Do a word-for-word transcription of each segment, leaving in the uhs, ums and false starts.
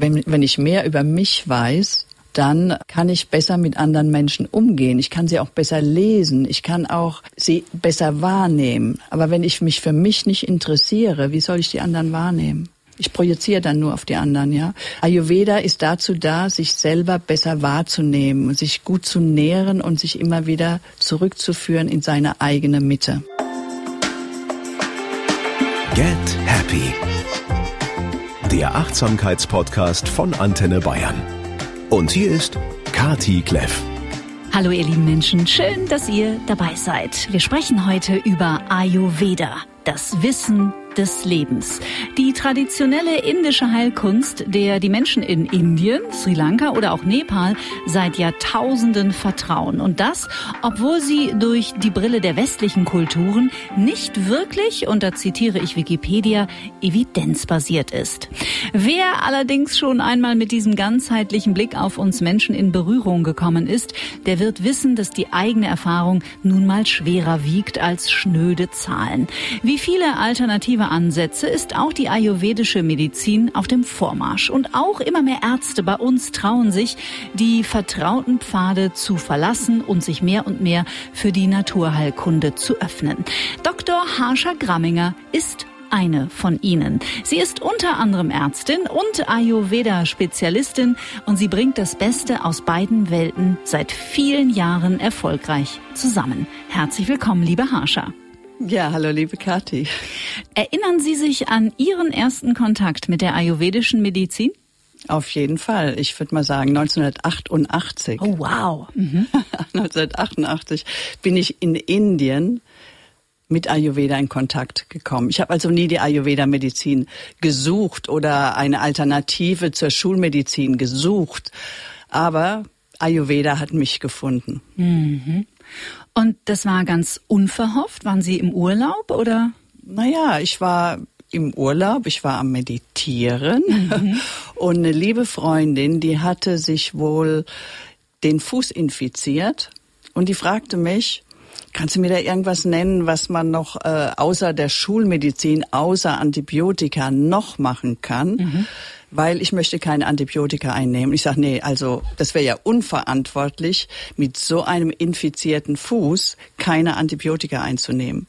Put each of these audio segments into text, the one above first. wenn, wenn ich mehr über mich weiß, dann kann ich besser mit anderen Menschen umgehen. Ich kann sie auch besser lesen. Ich kann auch sie besser wahrnehmen. Aber wenn ich mich für mich nicht interessiere, wie soll ich die anderen wahrnehmen? Ich projiziere dann nur auf die anderen, ja. Ayurveda ist dazu da, sich selber besser wahrzunehmen und sich gut zu nähren und sich immer wieder zurückzuführen in seine eigene Mitte. Get happy. Der Achtsamkeitspodcast von Antenne Bayern. Und hier ist Kathi Kleff. Hallo ihr lieben Menschen, schön, dass ihr dabei seid. Wir sprechen heute über Ayurveda, das Wissen des Lebens. Die traditionelle indische Heilkunst, der die Menschen in Indien, Sri Lanka oder auch Nepal seit Jahrtausenden vertrauen. Und das, obwohl sie durch die Brille der westlichen Kulturen nicht wirklich, und da zitiere ich Wikipedia, evidenzbasiert ist. Wer allerdings schon einmal mit diesem ganzheitlichen Blick auf uns Menschen in Berührung gekommen ist, der wird wissen, dass die eigene Erfahrung nun mal schwerer wiegt als schnöde Zahlen. Wie viele alternative Ansätze ist auch die ayurvedische Medizin auf dem Vormarsch. Und auch immer mehr Ärzte bei uns trauen sich, die vertrauten Pfade zu verlassen und sich mehr und mehr für die Naturheilkunde zu öffnen. Doktor Harsha Gramminger ist eine von ihnen. Sie ist unter anderem Ärztin und Ayurveda-Spezialistin und sie bringt das Beste aus beiden Welten seit vielen Jahren erfolgreich zusammen. Herzlich willkommen, liebe Harsha. Ja, hallo liebe Kathi. Erinnern Sie sich an Ihren ersten Kontakt mit der ayurvedischen Medizin? Auf jeden Fall. Ich würde mal sagen neunzehnhundertachtundachtzig. Oh wow. Mhm. neunzehnhundertachtundachtzig bin ich in Indien mit Ayurveda in Kontakt gekommen. Ich habe also nie die Ayurveda-Medizin gesucht oder eine Alternative zur Schulmedizin gesucht. Aber Ayurveda hat mich gefunden. Mhm. Und das war ganz unverhofft? Waren Sie im Urlaub oder? Naja, ich war im Urlaub, ich war am Meditieren. Mhm. Und eine liebe Freundin, die hatte sich wohl den Fuß infiziert und die fragte mich, kannst du mir da irgendwas nennen, was man noch äh, außer der Schulmedizin, außer Antibiotika noch machen kann? Mhm. Weil ich möchte keine Antibiotika einnehmen. Ich sage, nee, also das wäre ja unverantwortlich, mit so einem infizierten Fuß keine Antibiotika einzunehmen.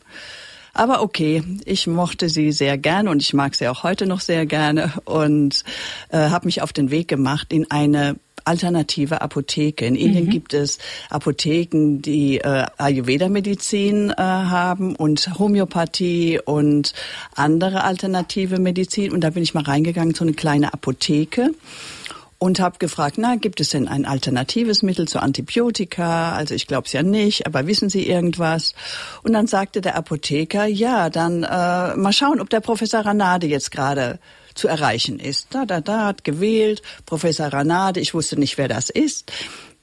Aber okay, ich mochte sie sehr gerne und ich mag sie auch heute noch sehr gerne und äh, habe mich auf den Weg gemacht in eine alternative Apotheke. In Indien mhm. gibt es Apotheken, die äh, Ayurveda-Medizin äh, haben und Homöopathie und andere alternative Medizin. Und da bin ich mal reingegangen zu einer kleinen Apotheke und habe gefragt, na, gibt es denn ein alternatives Mittel zu Antibiotika? Also ich glaube es ja nicht, aber wissen Sie irgendwas? Und dann sagte der Apotheker, ja, dann äh, mal schauen, ob der Professor Ranade jetzt gerade zu erreichen ist. Da, da, da, hat gewählt, Professor Ranade, ich wusste nicht, wer das ist.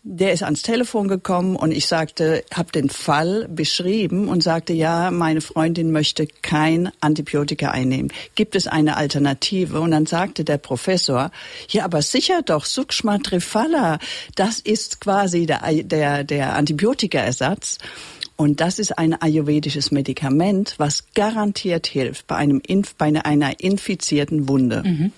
Der ist ans Telefon gekommen und ich sagte, habe den Fall beschrieben und sagte, ja, meine Freundin möchte kein Antibiotika einnehmen. Gibt es eine Alternative? Und dann sagte der Professor, ja, aber sicher doch, Sukshma Triphala, das ist quasi der, der, der Antibiotikaersatz. Und das ist ein ayurvedisches Medikament, was garantiert hilft bei einem Inf- bei einer infizierten Wunde. Mhm.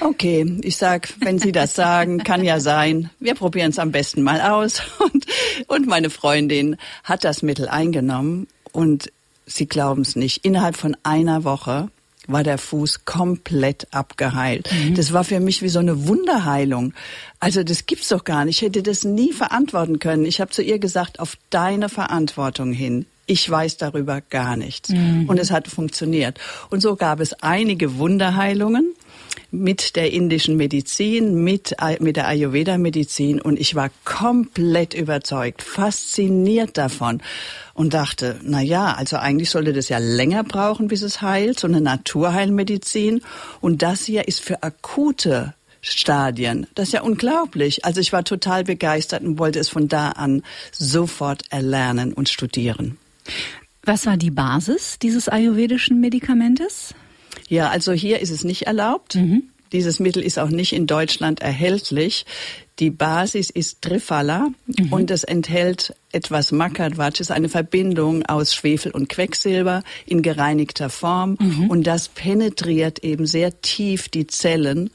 Okay, ich sag, wenn Sie das sagen, kann ja sein. Wir probieren es am besten mal aus. Und, und meine Freundin hat das Mittel eingenommen und Sie glauben es nicht, innerhalb von einer Woche war der Fuß komplett abgeheilt. Mhm. Das war für mich wie so eine Wunderheilung. Also das gibt's doch gar nicht. Ich hätte das nie verantworten können. Ich habe zu ihr gesagt, auf deine Verantwortung hin. Ich weiß darüber gar nichts. Mhm. Und es hat funktioniert. Und so gab es einige Wunderheilungen mit der indischen Medizin, mit, mit der Ayurveda-Medizin. Und ich war komplett überzeugt, fasziniert davon und dachte, na ja, also eigentlich sollte das ja länger brauchen, bis es heilt, so eine Naturheilmedizin. Und das hier ist für akute Stadien. Das ist ja unglaublich. Also ich war total begeistert und wollte es von da an sofort erlernen und studieren. Was war die Basis dieses ayurvedischen Medikamentes? Ja, also hier ist es nicht erlaubt. Mhm. Dieses Mittel ist auch nicht in Deutschland erhältlich. Die Basis ist Triphala mhm. und es enthält etwas Makadvatsch, ist eine Verbindung aus Schwefel und Quecksilber in gereinigter Form mhm. und das penetriert eben sehr tief die Zellen.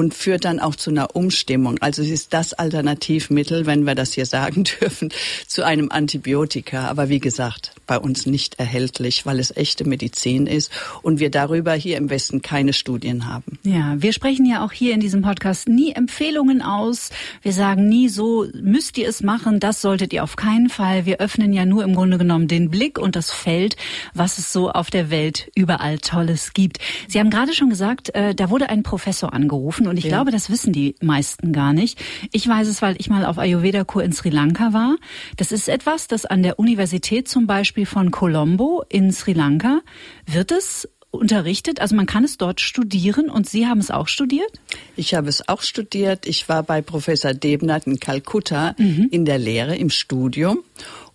und führt dann auch zu einer Umstimmung. Also es ist das Alternativmittel, wenn wir das hier sagen dürfen, zu einem Antibiotika. Aber wie gesagt, bei uns nicht erhältlich, weil es echte Medizin ist und wir darüber hier im Westen keine Studien haben. Ja, wir sprechen ja auch hier in diesem Podcast nie Empfehlungen aus. Wir sagen nie, so müsst ihr es machen, das solltet ihr auf keinen Fall. Wir öffnen ja nur im Grunde genommen den Blick und das Feld, was es so auf der Welt überall Tolles gibt. Sie haben gerade schon gesagt, äh, da wurde ein Professor angerufen und ich ja. glaube, das wissen die meisten gar nicht. Ich weiß es, weil ich mal auf Ayurveda-Kur in Sri Lanka war. Das ist etwas, das an der Universität zum Beispiel von Colombo in Sri Lanka wird es unterrichtet, also man kann es dort studieren und Sie haben es auch studiert? Ich habe es auch studiert. Ich war bei Professor Debnath in Kalkutta mhm. in der Lehre, im Studium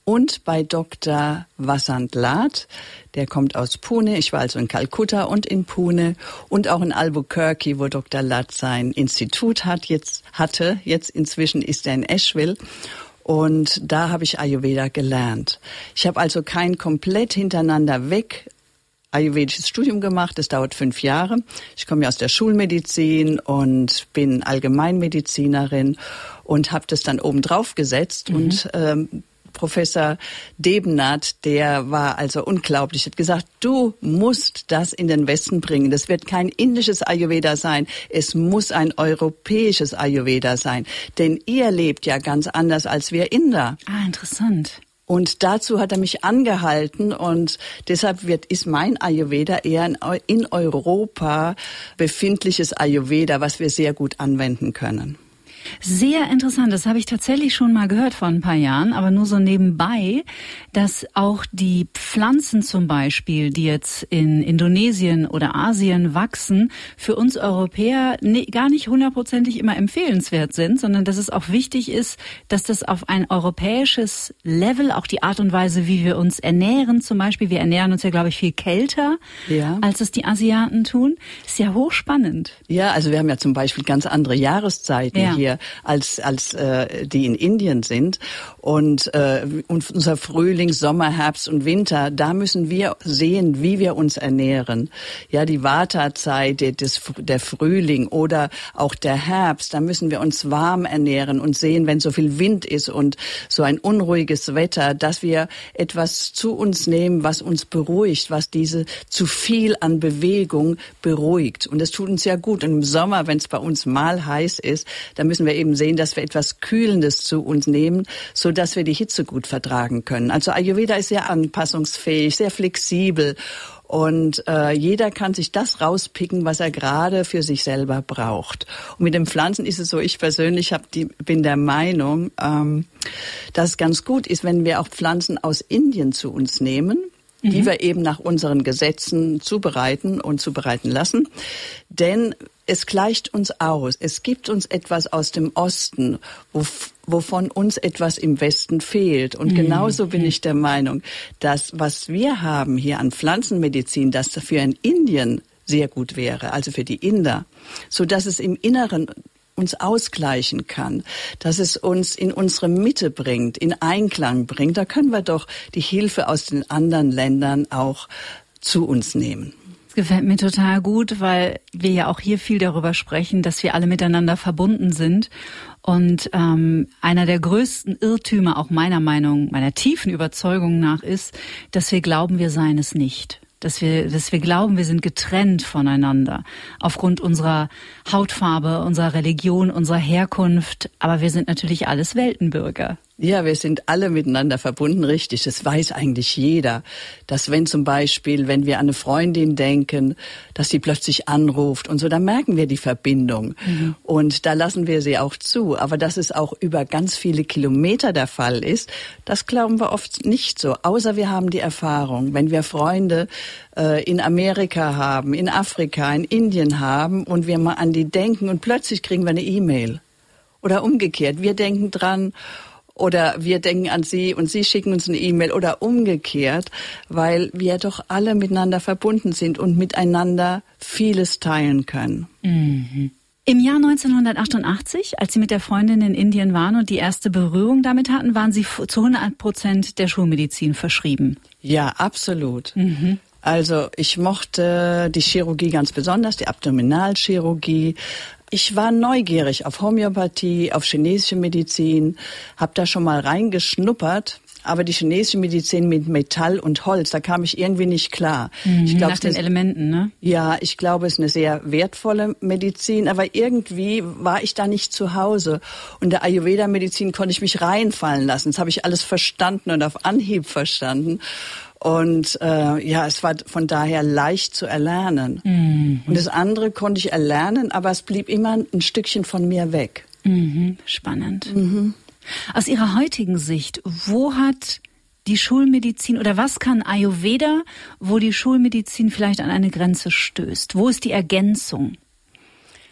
und bei Doktor Vasant Lad, der kommt aus Pune. Ich war also in Kalkutta und in Pune und auch in Albuquerque, wo Doktor Lad sein Institut hat, jetzt hatte. Jetzt inzwischen ist er in Asheville. Und da habe ich Ayurveda gelernt. Ich habe also kein komplett hintereinander weg ayurvedisches Studium gemacht. Das dauert fünf Jahre. Ich komme ja aus der Schulmedizin und bin Allgemeinmedizinerin und habe das dann obendrauf gesetzt. Mhm. Und ähm, Professor Debnath, der war also unglaublich, hat gesagt, du musst das in den Westen bringen. Das wird kein indisches Ayurveda sein, es muss ein europäisches Ayurveda sein. Denn ihr lebt ja ganz anders als wir Inder. Ah, interessant. Und dazu hat er mich angehalten und deshalb wird, ist mein Ayurveda eher ein in Europa befindliches Ayurveda, was wir sehr gut anwenden können. Sehr interessant, das habe ich tatsächlich schon mal gehört vor ein paar Jahren, aber nur so nebenbei, dass auch die Pflanzen zum Beispiel, die jetzt in Indonesien oder Asien wachsen, für uns Europäer gar nicht hundertprozentig immer empfehlenswert sind, sondern dass es auch wichtig ist, dass das auf ein europäisches Level, auch die Art und Weise, wie wir uns ernähren zum Beispiel, wir ernähren uns ja, glaube ich, viel kälter, ja. als es die Asiaten tun, ist ja hochspannend. Ja, also wir haben ja zum Beispiel ganz andere Jahreszeiten ja. hier. als als äh, die in Indien sind. Und äh, unser Frühling, Sommer, Herbst und Winter, da müssen wir sehen, wie wir uns ernähren. Ja, die Vata-Zeit, der, des, der Frühling oder auch der Herbst, da müssen wir uns warm ernähren und sehen, wenn so viel Wind ist und so ein unruhiges Wetter, dass wir etwas zu uns nehmen, was uns beruhigt, was diese zu viel an Bewegung beruhigt. Und das tut uns ja gut. Und im Sommer, wenn es bei uns mal heiß ist, da müssen müssen wir eben sehen, dass wir etwas Kühlendes zu uns nehmen, so dass wir die Hitze gut vertragen können. Also Ayurveda ist sehr anpassungsfähig, sehr flexibel und äh, jeder kann sich das rauspicken, was er gerade für sich selber braucht. Und mit den Pflanzen ist es so, ich persönlich hab die, bin der Meinung, ähm, dass es ganz gut ist, wenn wir auch Pflanzen aus Indien zu uns nehmen, die mhm. wir eben nach unseren Gesetzen zubereiten und zubereiten lassen. Denn es gleicht uns aus. Es gibt uns etwas aus dem Osten, wof- wovon uns etwas im Westen fehlt. Und mhm. genauso bin ich der Meinung, dass was wir haben hier an Pflanzenmedizin, das für in Indien sehr gut wäre, also für die Inder, so dass es im Inneren uns ausgleichen kann, dass es uns in unsere Mitte bringt, in Einklang bringt. Da können wir doch die Hilfe aus den anderen Ländern auch zu uns nehmen. Gefällt mir total gut, weil wir ja auch hier viel darüber sprechen, dass wir alle miteinander verbunden sind. Und ähm, einer der größten Irrtümer, auch meiner Meinung, meiner tiefen Überzeugung nach, ist, dass wir glauben, wir seien es nicht. Dass wir, dass wir glauben, wir sind getrennt voneinander aufgrund unserer Hautfarbe, unserer Religion, unserer Herkunft. Aber wir sind natürlich alles Weltenbürger. Ja, wir sind alle miteinander verbunden, richtig. Das weiß eigentlich jeder, dass wenn zum Beispiel, wenn wir an eine Freundin denken, dass sie plötzlich anruft und so, da merken wir die Verbindung. Mhm. Und da lassen wir sie auch zu. Aber dass es auch über ganz viele Kilometer der Fall ist, das glauben wir oft nicht so. Außer wir haben die Erfahrung, wenn wir Freunde äh, in Amerika haben, in Afrika, in Indien haben und wir mal an die denken und plötzlich kriegen wir eine E-Mail. Oder umgekehrt, wir denken dran, oder wir denken an Sie und Sie schicken uns eine E-Mail oder umgekehrt, weil wir doch alle miteinander verbunden sind und miteinander vieles teilen können. Mhm. Im Jahr neunzehnhundertachtundachtzig, als Sie mit der Freundin in Indien waren und die erste Berührung damit hatten, waren Sie zu hundert Prozent der Schulmedizin verschrieben. Ja, absolut. Mhm. Also ich mochte die Chirurgie ganz besonders, die Abdominalchirurgie. Ich war neugierig auf Homöopathie, auf chinesische Medizin, habe da schon mal reingeschnuppert. Aber die chinesische Medizin mit Metall und Holz, da kam ich irgendwie nicht klar. Mhm, ich glaub, nach den ist, Elementen, ne? Ja, ich glaube, es ist eine sehr wertvolle Medizin, aber irgendwie war ich da nicht zu Hause. Und der Ayurveda-Medizin konnte ich mich reinfallen lassen. Das habe ich alles verstanden und auf Anhieb verstanden. Und äh, ja, es war von daher leicht zu erlernen. Mhm. Und das andere konnte ich erlernen, aber es blieb immer ein Stückchen von mir weg. Mhm, spannend. Mhm. Aus Ihrer heutigen Sicht, wo hat die Schulmedizin oder was kann Ayurveda, wo die Schulmedizin vielleicht an eine Grenze stößt? Wo ist die Ergänzung?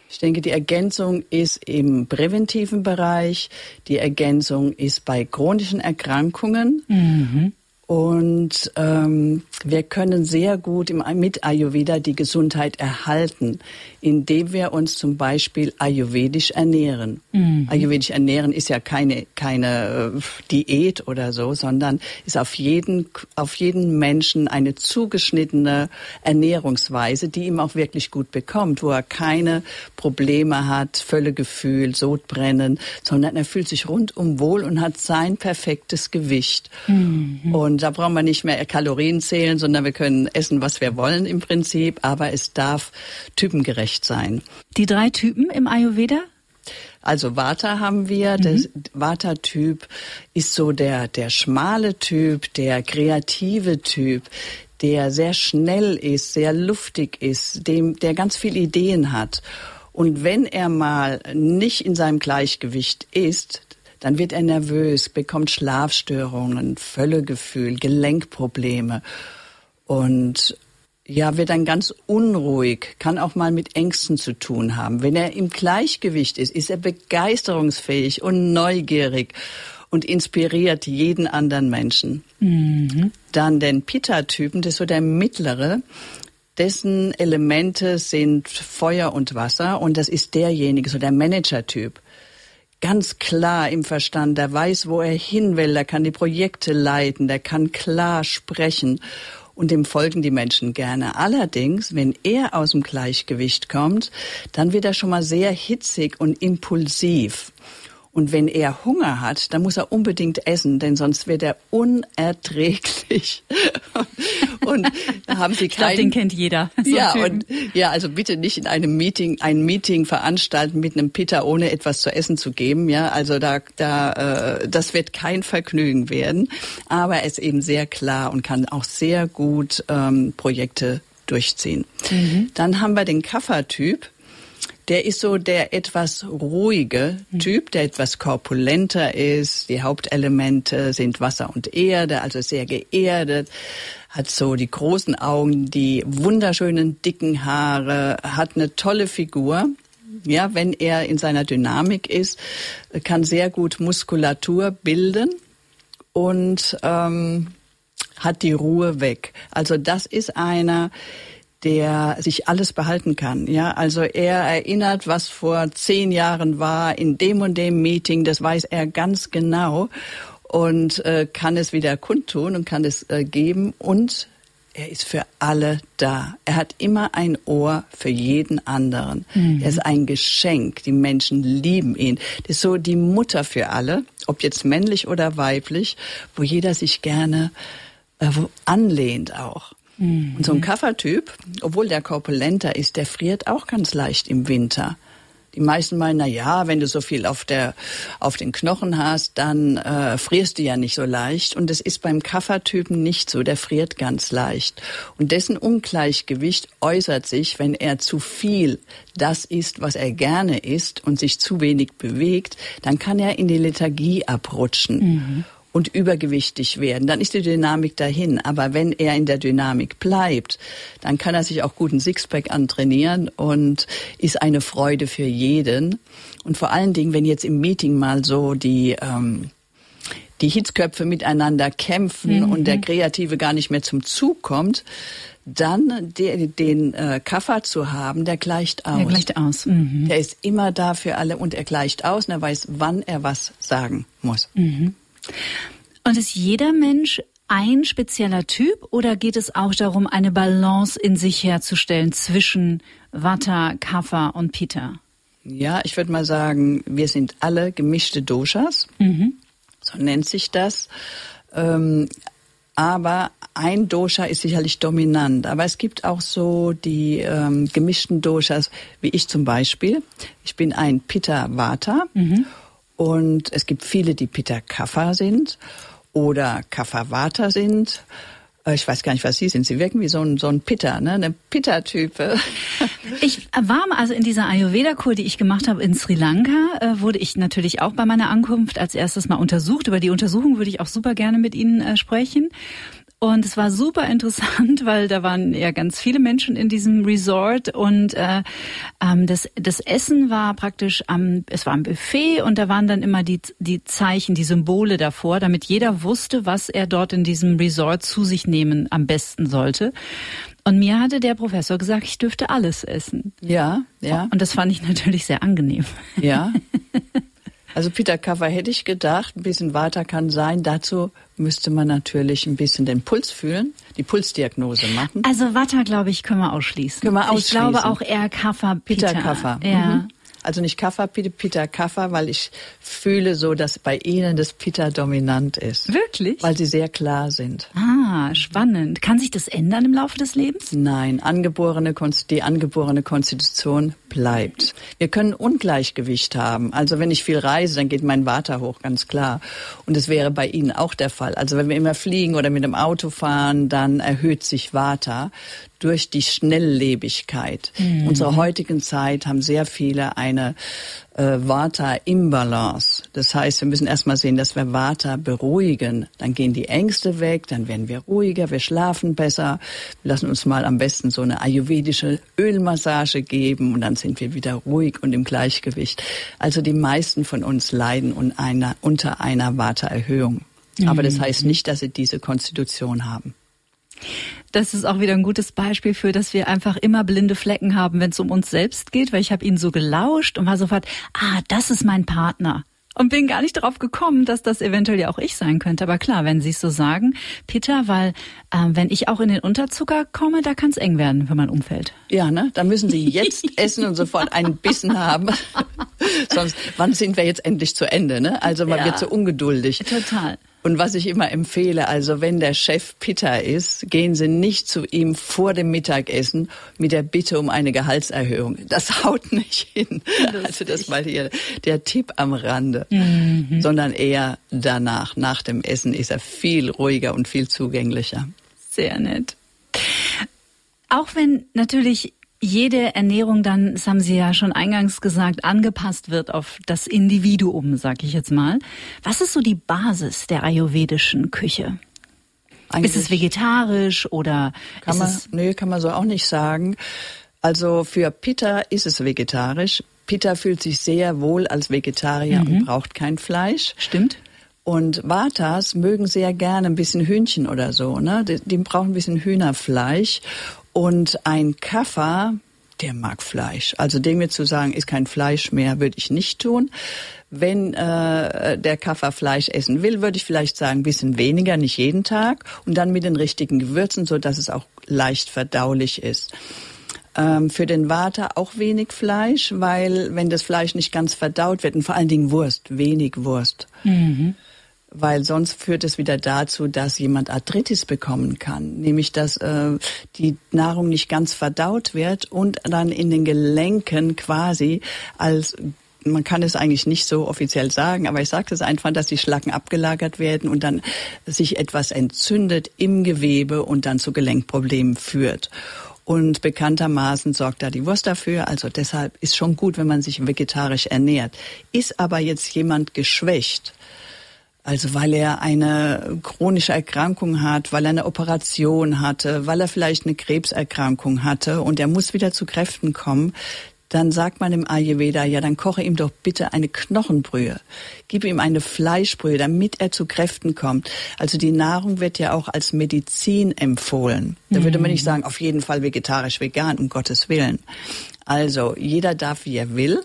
Ich denke, die Ergänzung ist im präventiven Bereich, die Ergänzung ist bei chronischen Erkrankungen. Mhm. Und ähm, wir können sehr gut im, mit Ayurveda die Gesundheit erhalten, indem wir uns zum Beispiel ayurvedisch ernähren. Mhm. Ayurvedisch ernähren ist ja keine, keine Diät oder so, sondern ist auf jeden, auf jeden Menschen eine zugeschnittene Ernährungsweise, die ihm auch wirklich gut bekommt, wo er keine Probleme hat, Völlegefühl, Sodbrennen, sondern er fühlt sich rundum wohl und hat sein perfektes Gewicht. Mhm. Und da brauchen wir nicht mehr Kalorien zählen, sondern wir können essen, was wir wollen im Prinzip, aber es darf typengerecht sein. Die drei Typen im Ayurveda? Also Vata haben wir. Mhm. Der Vata-Typ ist so der, der schmale Typ, der kreative Typ, der sehr schnell ist, sehr luftig ist, dem, der ganz viele Ideen hat. Und wenn er mal nicht in seinem Gleichgewicht ist, dann wird er nervös, bekommt Schlafstörungen, Völlegefühl, Gelenkprobleme und ja, wird dann ganz unruhig, kann auch mal mit Ängsten zu tun haben. Wenn er im Gleichgewicht ist, ist er begeisterungsfähig und neugierig und inspiriert jeden anderen Menschen. Mhm. Dann den Pitta-Typen, das ist so der mittlere, dessen Elemente sind Feuer und Wasser und das ist derjenige, so der Manager-Typ. Ganz klar im Verstand, der weiß, wo er hin will, der kann die Projekte leiten, der kann klar sprechen und dem folgen die Menschen gerne. Allerdings, wenn er aus dem Gleichgewicht kommt, dann wird er schon mal sehr hitzig und impulsiv. Und wenn er Hunger hat, dann muss er unbedingt essen, denn sonst wird er unerträglich. Und da haben sie kleinen, ich glaub, den kennt jeder. So ja, und, ja, also bitte nicht in einem Meeting, ein Meeting veranstalten mit einem Pitta, ohne etwas zu essen zu geben. Ja, also da, da, äh, das wird kein Vergnügen werden. Aber er ist eben sehr klar und kann auch sehr gut ähm, Projekte durchziehen. Mhm. Dann haben wir den Kapha-Typ. Der ist so der etwas ruhige Typ, der etwas korpulenter ist. Die Hauptelemente sind Wasser und Erde, also sehr geerdet. Hat so die großen Augen, die wunderschönen dicken Haare, hat eine tolle Figur. Ja, wenn er in seiner Dynamik ist, kann sehr gut Muskulatur bilden und ähm, hat die Ruhe weg. Also das ist einer, der sich alles behalten kann. Ja, also er erinnert, was vor zehn Jahren war in dem und dem Meeting. Das weiß er ganz genau und äh, kann es wieder kundtun und kann es äh, geben. Und er ist für alle da. Er hat immer ein Ohr für jeden anderen. Mhm. Er ist ein Geschenk. Die Menschen lieben ihn. Das ist so die Mutter für alle, ob jetzt männlich oder weiblich, wo jeder sich gerne äh, wo anlehnt auch. Und so ein Kapha-Typ, obwohl der korpulenter ist, der friert auch ganz leicht im Winter. Die meisten meinen, na ja, wenn du so viel auf der, auf den Knochen hast, dann äh, frierst du ja nicht so leicht. Und das ist beim Kapha-Typen nicht so, der friert ganz leicht. Und dessen Ungleichgewicht äußert sich, wenn er zu viel das isst, was er gerne isst und sich zu wenig bewegt, dann kann er in die Lethargie abrutschen. Mhm. Und übergewichtig werden, dann ist die Dynamik dahin. Aber wenn er in der Dynamik bleibt, dann kann er sich auch guten Sixpack antrainieren und ist eine Freude für jeden. Und vor allen Dingen, wenn jetzt im Meeting mal so die ähm, die Hitzköpfe miteinander kämpfen, mhm, und der Kreative gar nicht mehr zum Zug kommt, dann de, den äh, Kapha zu haben, der gleicht aus. Der gleicht aus. Mhm. Der ist immer da für alle und er gleicht aus und er weiß, wann er was sagen muss. Mhm. Und ist jeder Mensch ein spezieller Typ oder geht es auch darum, eine Balance in sich herzustellen zwischen Vata, Kapha und Pitta? Ja, ich würde mal sagen, wir sind alle gemischte Doshas, mhm. so nennt sich das. Ähm, aber ein Dosha ist sicherlich dominant. Aber es gibt auch so die ähm, gemischten Doshas, wie ich zum Beispiel. Ich bin ein Pitta-Vata mhm. und es gibt viele, die Pitta-Kapha sind oder Kapha-Vata sind. Ich weiß gar nicht, was Sie sind. Sie wirken wie so ein, so ein Pitta, ne? Eine Pitta-Type. Ich war also in dieser Ayurveda-Kur, die ich gemacht habe in Sri Lanka, wurde ich natürlich auch bei meiner Ankunft als erstes mal untersucht. Über die Untersuchung würde ich auch super gerne mit Ihnen sprechen. Und es war super interessant, weil da waren ja ganz viele Menschen in diesem Resort und äh, das, das Essen war praktisch am, es war am Buffet und da waren dann immer die, die Zeichen, die Symbole davor, damit jeder wusste, was er dort in diesem Resort zu sich nehmen am besten sollte. Und mir hatte der Professor gesagt, ich dürfte alles essen. Ja, ja. Und das fand ich natürlich sehr angenehm. Ja. Also Pitta Kapha hätte ich gedacht, ein bisschen Vata kann sein. Dazu müsste man natürlich ein bisschen den Puls fühlen, die Pulsdiagnose machen. Also Vata, glaube ich, können wir ausschließen. Können wir ausschließen. Ich glaube auch eher Kapha, Pitta. Pitta Kapha. Ja. Mhm. Also nicht Kapha, Pitta Kapha, weil ich fühle so, dass bei Ihnen das Pitta dominant ist. Wirklich? Weil Sie sehr klar sind. Ah, spannend. Kann sich das ändern im Laufe des Lebens? Nein, angeborene, die angeborene Konstitution bleibt. Wir können Ungleichgewicht haben. Also wenn ich viel reise, dann geht mein Vata hoch, ganz klar. Und das wäre bei Ihnen auch der Fall. Also wenn wir immer fliegen oder mit dem Auto fahren, dann erhöht sich Vata durch die Schnelllebigkeit. Mhm. Unserer heutigen Zeit haben sehr viele eine äh, Vata-Imbalance. Das heißt, wir müssen erstmal sehen, dass wir Vata beruhigen. Dann gehen die Ängste weg, dann werden wir ruhiger, wir schlafen besser. Wir lassen uns mal am besten so eine ayurvedische Ölmassage geben und dann sind wir wieder ruhig und im Gleichgewicht. Also die meisten von uns leiden un einer, unter einer Vata-Erhöhung. Mhm. Aber das heißt nicht, dass sie diese Konstitution haben. Das ist auch wieder ein gutes Beispiel für, dass wir einfach immer blinde Flecken haben, wenn es um uns selbst geht, weil ich habe ihn so gelauscht und war sofort, ah, das ist mein Partner. Und bin gar nicht drauf gekommen, dass das eventuell ja auch ich sein könnte. Aber klar, wenn Sie es so sagen, Peter, weil äh, wenn ich auch in den Unterzucker komme, da kann es eng werden für mein Umfeld. Ja, ne? Da müssen Sie jetzt essen und sofort einen Bissen haben. Sonst, wann sind wir jetzt endlich zu Ende, ne? Also man ja, wird so ungeduldig. Total. Und was ich immer empfehle, also wenn der Chef Pitta ist, gehen Sie nicht zu ihm vor dem Mittagessen mit der Bitte um eine Gehaltserhöhung. Das haut nicht hin. Lustig. Also das war hier der Tipp am Rande. Mhm. Sondern eher danach, nach dem Essen ist er viel ruhiger und viel zugänglicher. Sehr nett. Auch wenn natürlich jede Ernährung dann, das haben Sie ja schon eingangs gesagt, angepasst wird auf das Individuum, sage ich jetzt mal. Was ist so die Basis der ayurvedischen Küche? Eigentlich ist es vegetarisch oder kann ist man, es... Nö, kann man so auch nicht sagen. Also für Pitta ist es vegetarisch. Pitta fühlt sich sehr wohl als Vegetarier mhm. und braucht kein Fleisch. Stimmt. Und Vatas mögen sehr gerne ein bisschen Hühnchen oder so, ne? Die, die brauchen ein bisschen Hühnerfleisch. Und ein Kapha, der mag Fleisch. Also dem jetzt zu sagen, ist kein Fleisch mehr, würde ich nicht tun. Wenn äh, der Kapha Fleisch essen will, würde ich vielleicht sagen, ein bisschen weniger, nicht jeden Tag. Und dann mit den richtigen Gewürzen, so dass es auch leicht verdaulich ist. Ähm, für den Vata auch wenig Fleisch, weil wenn das Fleisch nicht ganz verdaut wird, und vor allen Dingen Wurst, wenig Wurst. Mhm. Weil sonst führt es wieder dazu, dass jemand Arthritis bekommen kann. Nämlich, dass äh, die Nahrung nicht ganz verdaut wird und dann in den Gelenken quasi als, man kann es eigentlich nicht so offiziell sagen, aber ich sage es einfach, dass die Schlacken abgelagert werden und dann sich etwas entzündet im Gewebe und dann zu Gelenkproblemen führt. Und bekanntermaßen sorgt da die Wurst dafür. Also deshalb ist schon gut, wenn man sich vegetarisch ernährt. Ist aber jetzt jemand geschwächt, also weil er eine chronische Erkrankung hat, weil er eine Operation hatte, weil er vielleicht eine Krebserkrankung hatte und er muss wieder zu Kräften kommen, dann sagt man im Ayurveda, ja, dann koche ihm doch bitte eine Knochenbrühe. Gib ihm eine Fleischbrühe, damit er zu Kräften kommt. Also die Nahrung wird ja auch als Medizin empfohlen. Da mhm. würde man nicht sagen, auf jeden Fall vegetarisch, vegan, um Gottes Willen. Also jeder darf, wie er will.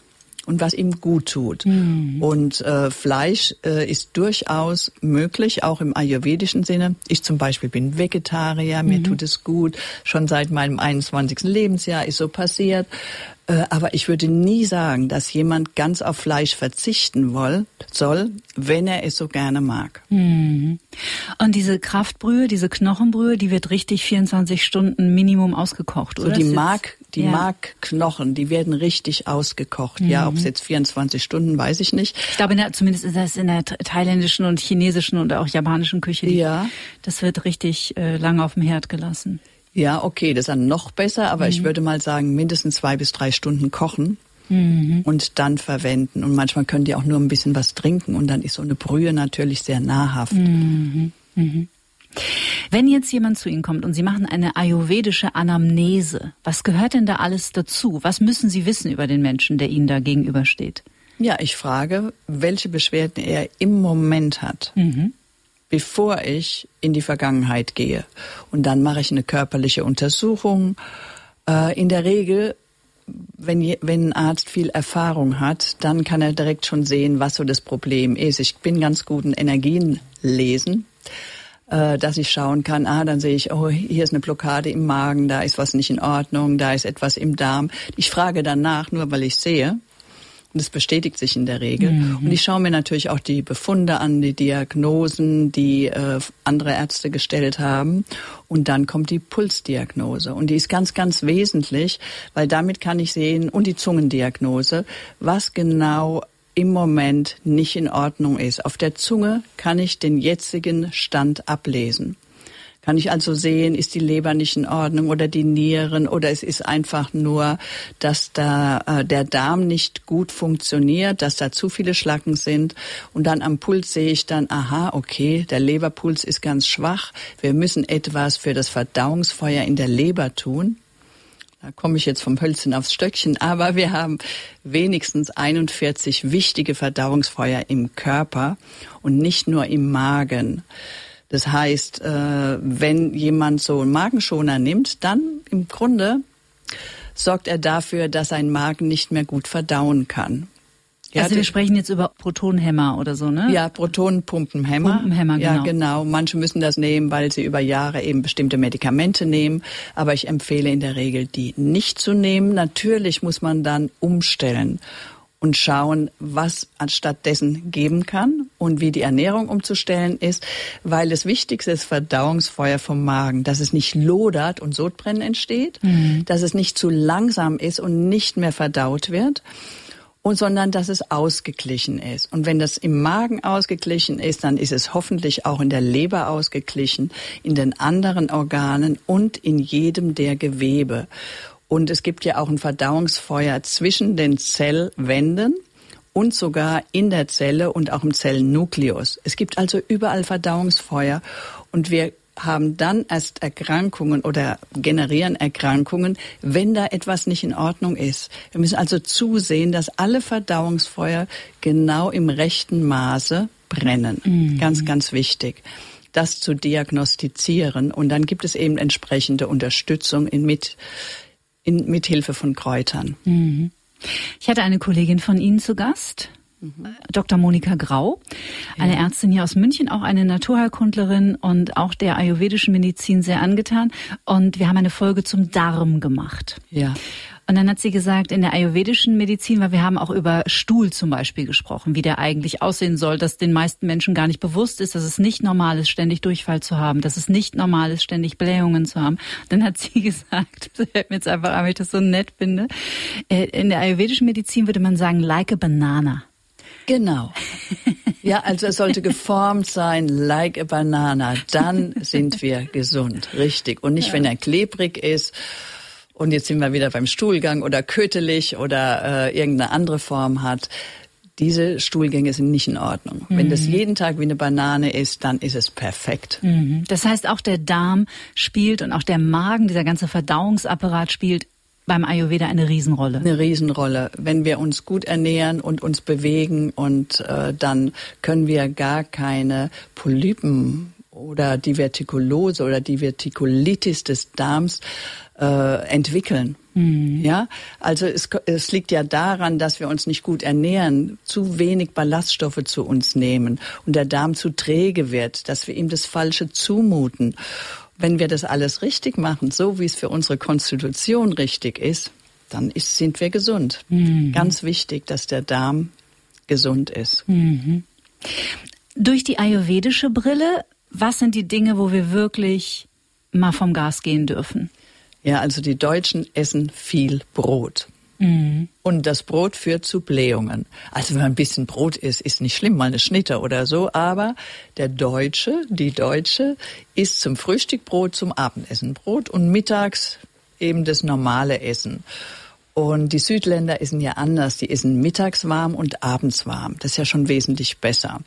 und was ihm gut tut. Mhm. Und äh, Fleisch äh, ist durchaus möglich, auch im ayurvedischen Sinne. Ich zum Beispiel bin Vegetarier, mir mhm. tut es gut. Schon seit meinem einundzwanzigsten Lebensjahr ist so passiert. Äh, aber ich würde nie sagen, dass jemand ganz auf Fleisch verzichten will, soll, wenn er es so gerne mag. Mhm. Und diese Kraftbrühe, diese Knochenbrühe, die wird richtig vierundzwanzig Stunden Minimum ausgekocht, oder? So die Mark Die ja. Markknochen, die werden richtig ausgekocht. Mhm. Ja, ob es jetzt vierundzwanzig Stunden, weiß ich nicht. Ich glaube, in der, zumindest ist das in der thailändischen und chinesischen und auch japanischen Küche. Die, ja. Das wird richtig äh, lange auf dem Herd gelassen. Ja, okay, das ist dann noch besser. Aber mhm. ich würde mal sagen, mindestens zwei bis drei Stunden kochen. Mhm. Und dann verwenden. Und manchmal können die auch nur ein bisschen was trinken. Und dann ist so eine Brühe natürlich sehr nahrhaft. Mhm. Mhm. Wenn jetzt jemand zu Ihnen kommt und Sie machen eine ayurvedische Anamnese, was gehört denn da alles dazu? Was müssen Sie wissen über den Menschen, der Ihnen da gegenübersteht? Ja, ich frage, welche Beschwerden er im Moment hat, mhm. bevor ich in die Vergangenheit gehe. Und dann mache ich eine körperliche Untersuchung. Äh, in der Regel, wenn, je, wenn ein Arzt viel Erfahrung hat, dann kann er direkt schon sehen, was so das Problem ist. Ich bin ganz gut in Energien lesen, dass ich schauen kann, ah, dann sehe ich, oh, hier ist eine Blockade im Magen, da ist was nicht in Ordnung, da ist etwas im Darm. Ich frage danach, nur weil ich sehe, und es bestätigt sich in der Regel. Mhm. Und ich schaue mir natürlich auch die Befunde an, die Diagnosen, die äh, andere Ärzte gestellt haben. Und dann kommt die Pulsdiagnose. Und die ist ganz, ganz wesentlich, weil damit kann ich sehen, und die Zungendiagnose, was genau im Moment nicht in Ordnung ist. Auf der Zunge kann ich den jetzigen Stand ablesen. Kann ich also sehen, ist die Leber nicht in Ordnung oder die Nieren oder es ist einfach nur, dass da äh, der Darm nicht gut funktioniert, dass da zu viele Schlacken sind. Und dann am Puls sehe ich dann, aha, okay, der Leberpuls ist ganz schwach. Wir müssen etwas für das Verdauungsfeuer in der Leber tun. Da komme ich jetzt vom Hölzchen aufs Stöckchen, aber wir haben wenigstens einundvierzig wichtige Verdauungsfeuer im Körper und nicht nur im Magen. Das heißt, wenn jemand so einen Magenschoner nimmt, dann im Grunde sorgt er dafür, dass sein Magen nicht mehr gut verdauen kann. Ja, also wir sprechen jetzt über Protonenhemmer oder so, ne? Ja, Protonenpumpenhemmer. Pumpenhemmer, genau. Ja, genau. Manche müssen das nehmen, weil sie über Jahre eben bestimmte Medikamente nehmen. Aber ich empfehle in der Regel, die nicht zu nehmen. Natürlich muss man dann umstellen und schauen, was anstatt dessen geben kann und wie die Ernährung umzustellen ist. Weil das Wichtigste ist Verdauungsfeuer vom Magen, dass es nicht lodert und Sodbrennen entsteht, mhm. dass es nicht zu langsam ist und nicht mehr verdaut wird. Und sondern, dass es ausgeglichen ist. Und wenn das im Magen ausgeglichen ist, dann ist es hoffentlich auch in der Leber ausgeglichen, in den anderen Organen und in jedem der Gewebe. Und es gibt ja auch ein Verdauungsfeuer zwischen den Zellwänden und sogar in der Zelle und auch im Zellnukleus. Es gibt also überall Verdauungsfeuer und wir haben dann erst Erkrankungen oder generieren Erkrankungen, wenn da etwas nicht in Ordnung ist. Wir müssen also zusehen, dass alle Verdauungsfeuer genau im rechten Maße brennen. Mhm. Ganz, ganz wichtig, das zu diagnostizieren. Und dann gibt es eben entsprechende Unterstützung in mit, in, mit Hilfe von Kräutern. Mhm. Ich hatte eine Kollegin von Ihnen zu Gast, Doktor Monika Grau, eine ja. Ärztin hier aus München, auch eine Naturheilkundlerin und auch der ayurvedischen Medizin sehr angetan. Und wir haben eine Folge zum Darm gemacht. Ja. Und dann hat sie gesagt, in der ayurvedischen Medizin, weil wir haben auch über Stuhl zum Beispiel gesprochen, wie der eigentlich aussehen soll, dass den meisten Menschen gar nicht bewusst ist, dass es nicht normal ist, ständig Durchfall zu haben, dass es nicht normal ist, ständig Blähungen zu haben. Dann hat sie gesagt, das hört mir jetzt einfach an, weil ich das so nett finde, in der ayurvedischen Medizin würde man sagen, like a banana. Genau. Ja, also es sollte geformt sein, like a banana. Dann sind wir gesund, richtig. Und nicht, ja. wenn er klebrig ist und jetzt sind wir wieder beim Stuhlgang oder kötelig oder äh, irgendeine andere Form hat. Diese Stuhlgänge sind nicht in Ordnung. Mhm. Wenn das jeden Tag wie eine Banane ist, dann ist es perfekt. Mhm. Das heißt, auch der Darm spielt und auch der Magen, dieser ganze Verdauungsapparat spielt beim Ayurveda eine Riesenrolle. Eine Riesenrolle. Wenn wir uns gut ernähren und uns bewegen und äh, dann können wir gar keine Polypen oder die Divertikulose oder die Divertikulitis des Darms äh, entwickeln. Mhm. Ja, also es, es liegt ja daran, dass wir uns nicht gut ernähren, zu wenig Ballaststoffe zu uns nehmen und der Darm zu träge wird, dass wir ihm das Falsche zumuten. Wenn wir das alles richtig machen, so wie es für unsere Konstitution richtig ist, dann ist, sind wir gesund. Mhm. Ganz wichtig, dass der Darm gesund ist. Mhm. Durch die ayurvedische Brille, was sind die Dinge, wo wir wirklich mal vom Gas gehen dürfen? Ja, also die Deutschen essen viel Brot. Mhm. Und das Brot führt zu Blähungen. Also wenn man ein bisschen Brot isst, ist nicht schlimm, mal eine Schnitte oder so. Aber der Deutsche, die Deutsche, isst zum Frühstück Brot, zum Abendessen Brot und mittags eben das normale Essen. Und die Südländer essen ja anders. Die essen mittags warm und abends warm. Das ist ja schon wesentlich besser.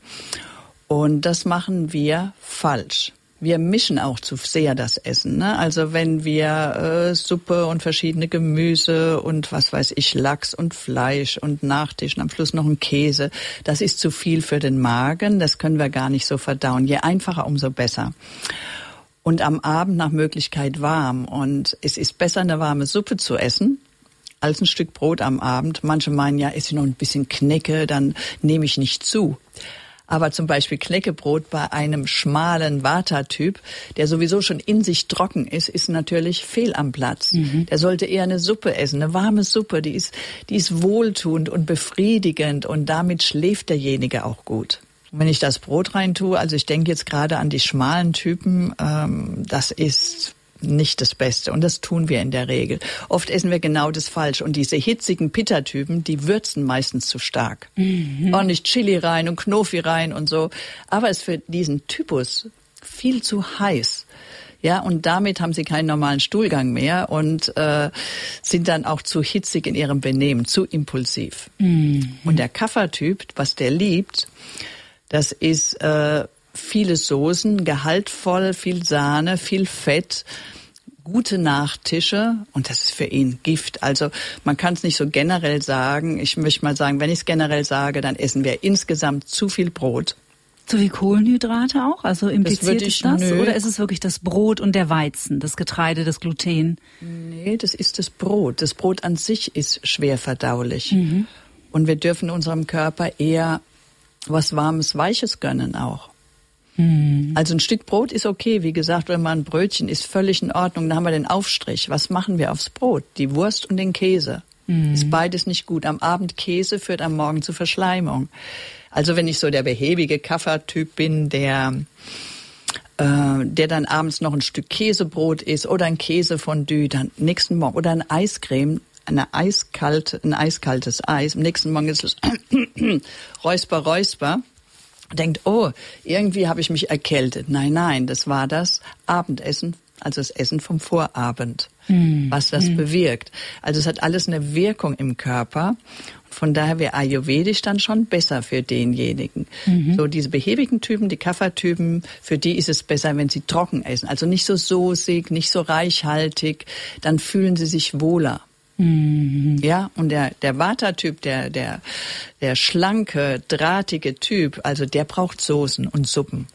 Und das machen wir falsch. Wir mischen auch zu sehr das Essen, ne? Also wenn wir äh, Suppe und verschiedene Gemüse und was weiß ich, Lachs und Fleisch und Nachtisch und am Schluss noch ein Käse, das ist zu viel für den Magen, das können wir gar nicht so verdauen. Je einfacher, umso besser. Und am Abend nach Möglichkeit warm. Und es ist besser, eine warme Suppe zu essen, als ein Stück Brot am Abend. Manche meinen ja, esse ich noch ein bisschen Knäcke, dann nehme ich nicht zu. Aber zum Beispiel Knäckebrot bei einem schmalen Vata-Typ, der sowieso schon in sich trocken ist, ist natürlich fehl am Platz. Mhm. Der sollte eher eine Suppe essen, eine warme Suppe, die ist, die ist wohltuend und befriedigend und damit schläft derjenige auch gut. Und wenn ich das Brot rein tue, also ich denke jetzt gerade an die schmalen Typen, ähm, das ist nicht das Beste. Und das tun wir in der Regel. Oft essen wir genau das falsch. Und diese hitzigen Pitta-Typen, die würzen meistens zu stark. Mhm. Ordentlich Chili rein und Knofi rein und so. Aber es ist für diesen Typus viel zu heiß. Ja, und damit haben sie keinen normalen Stuhlgang mehr und äh, sind dann auch zu hitzig in ihrem Benehmen, zu impulsiv. Mhm. Und der Kaffertyp, was der liebt, das ist äh, viele Soßen, gehaltvoll, viel Sahne, viel Fett, gute Nachtische und das ist für ihn Gift. Also man kann es nicht so generell sagen. Ich möchte mal sagen, wenn ich es generell sage, dann essen wir insgesamt zu viel Brot. Zu viel Kohlenhydrate auch? Also impliziert ist das? Nö. Oder ist es wirklich das Brot und der Weizen, das Getreide, das Gluten? Nee, das ist das Brot. Das Brot an sich ist schwer verdaulich. Mhm. Und wir dürfen unserem Körper eher was Warmes, Weiches gönnen auch. Also ein Stück Brot ist okay, wie gesagt, wenn man ein Brötchen isst, völlig in Ordnung, dann haben wir den Aufstrich. Was machen wir aufs Brot? Die Wurst und den Käse. Mm. Ist beides nicht gut. Am Abend Käse führt am Morgen zu Verschleimung. Also wenn ich so der behäbige Kaffertyp bin, der, äh, der dann abends noch ein Stück Käsebrot isst oder ein Käsefondue, dann nächsten Morgen oder ein Eiscreme, eine eiskalte, ein eiskaltes Eis. Am nächsten Morgen ist es Räusper, Räusper. Denkt, oh, irgendwie habe ich mich erkältet. Nein, nein, das war das Abendessen, also das Essen vom Vorabend, mm. was das mm. bewirkt. Also es hat alles eine Wirkung im Körper. Von daher wäre ayurvedisch dann schon besser für denjenigen. Mhm. So diese behäbigen Typen, die Kaffertypen, für die ist es besser, wenn sie trocken essen. Also nicht so soßig, nicht so reichhaltig, dann fühlen sie sich wohler. Ja, und der, der Vata-Typ, der, der, der schlanke, drahtige Typ, also der braucht Soßen und Suppen.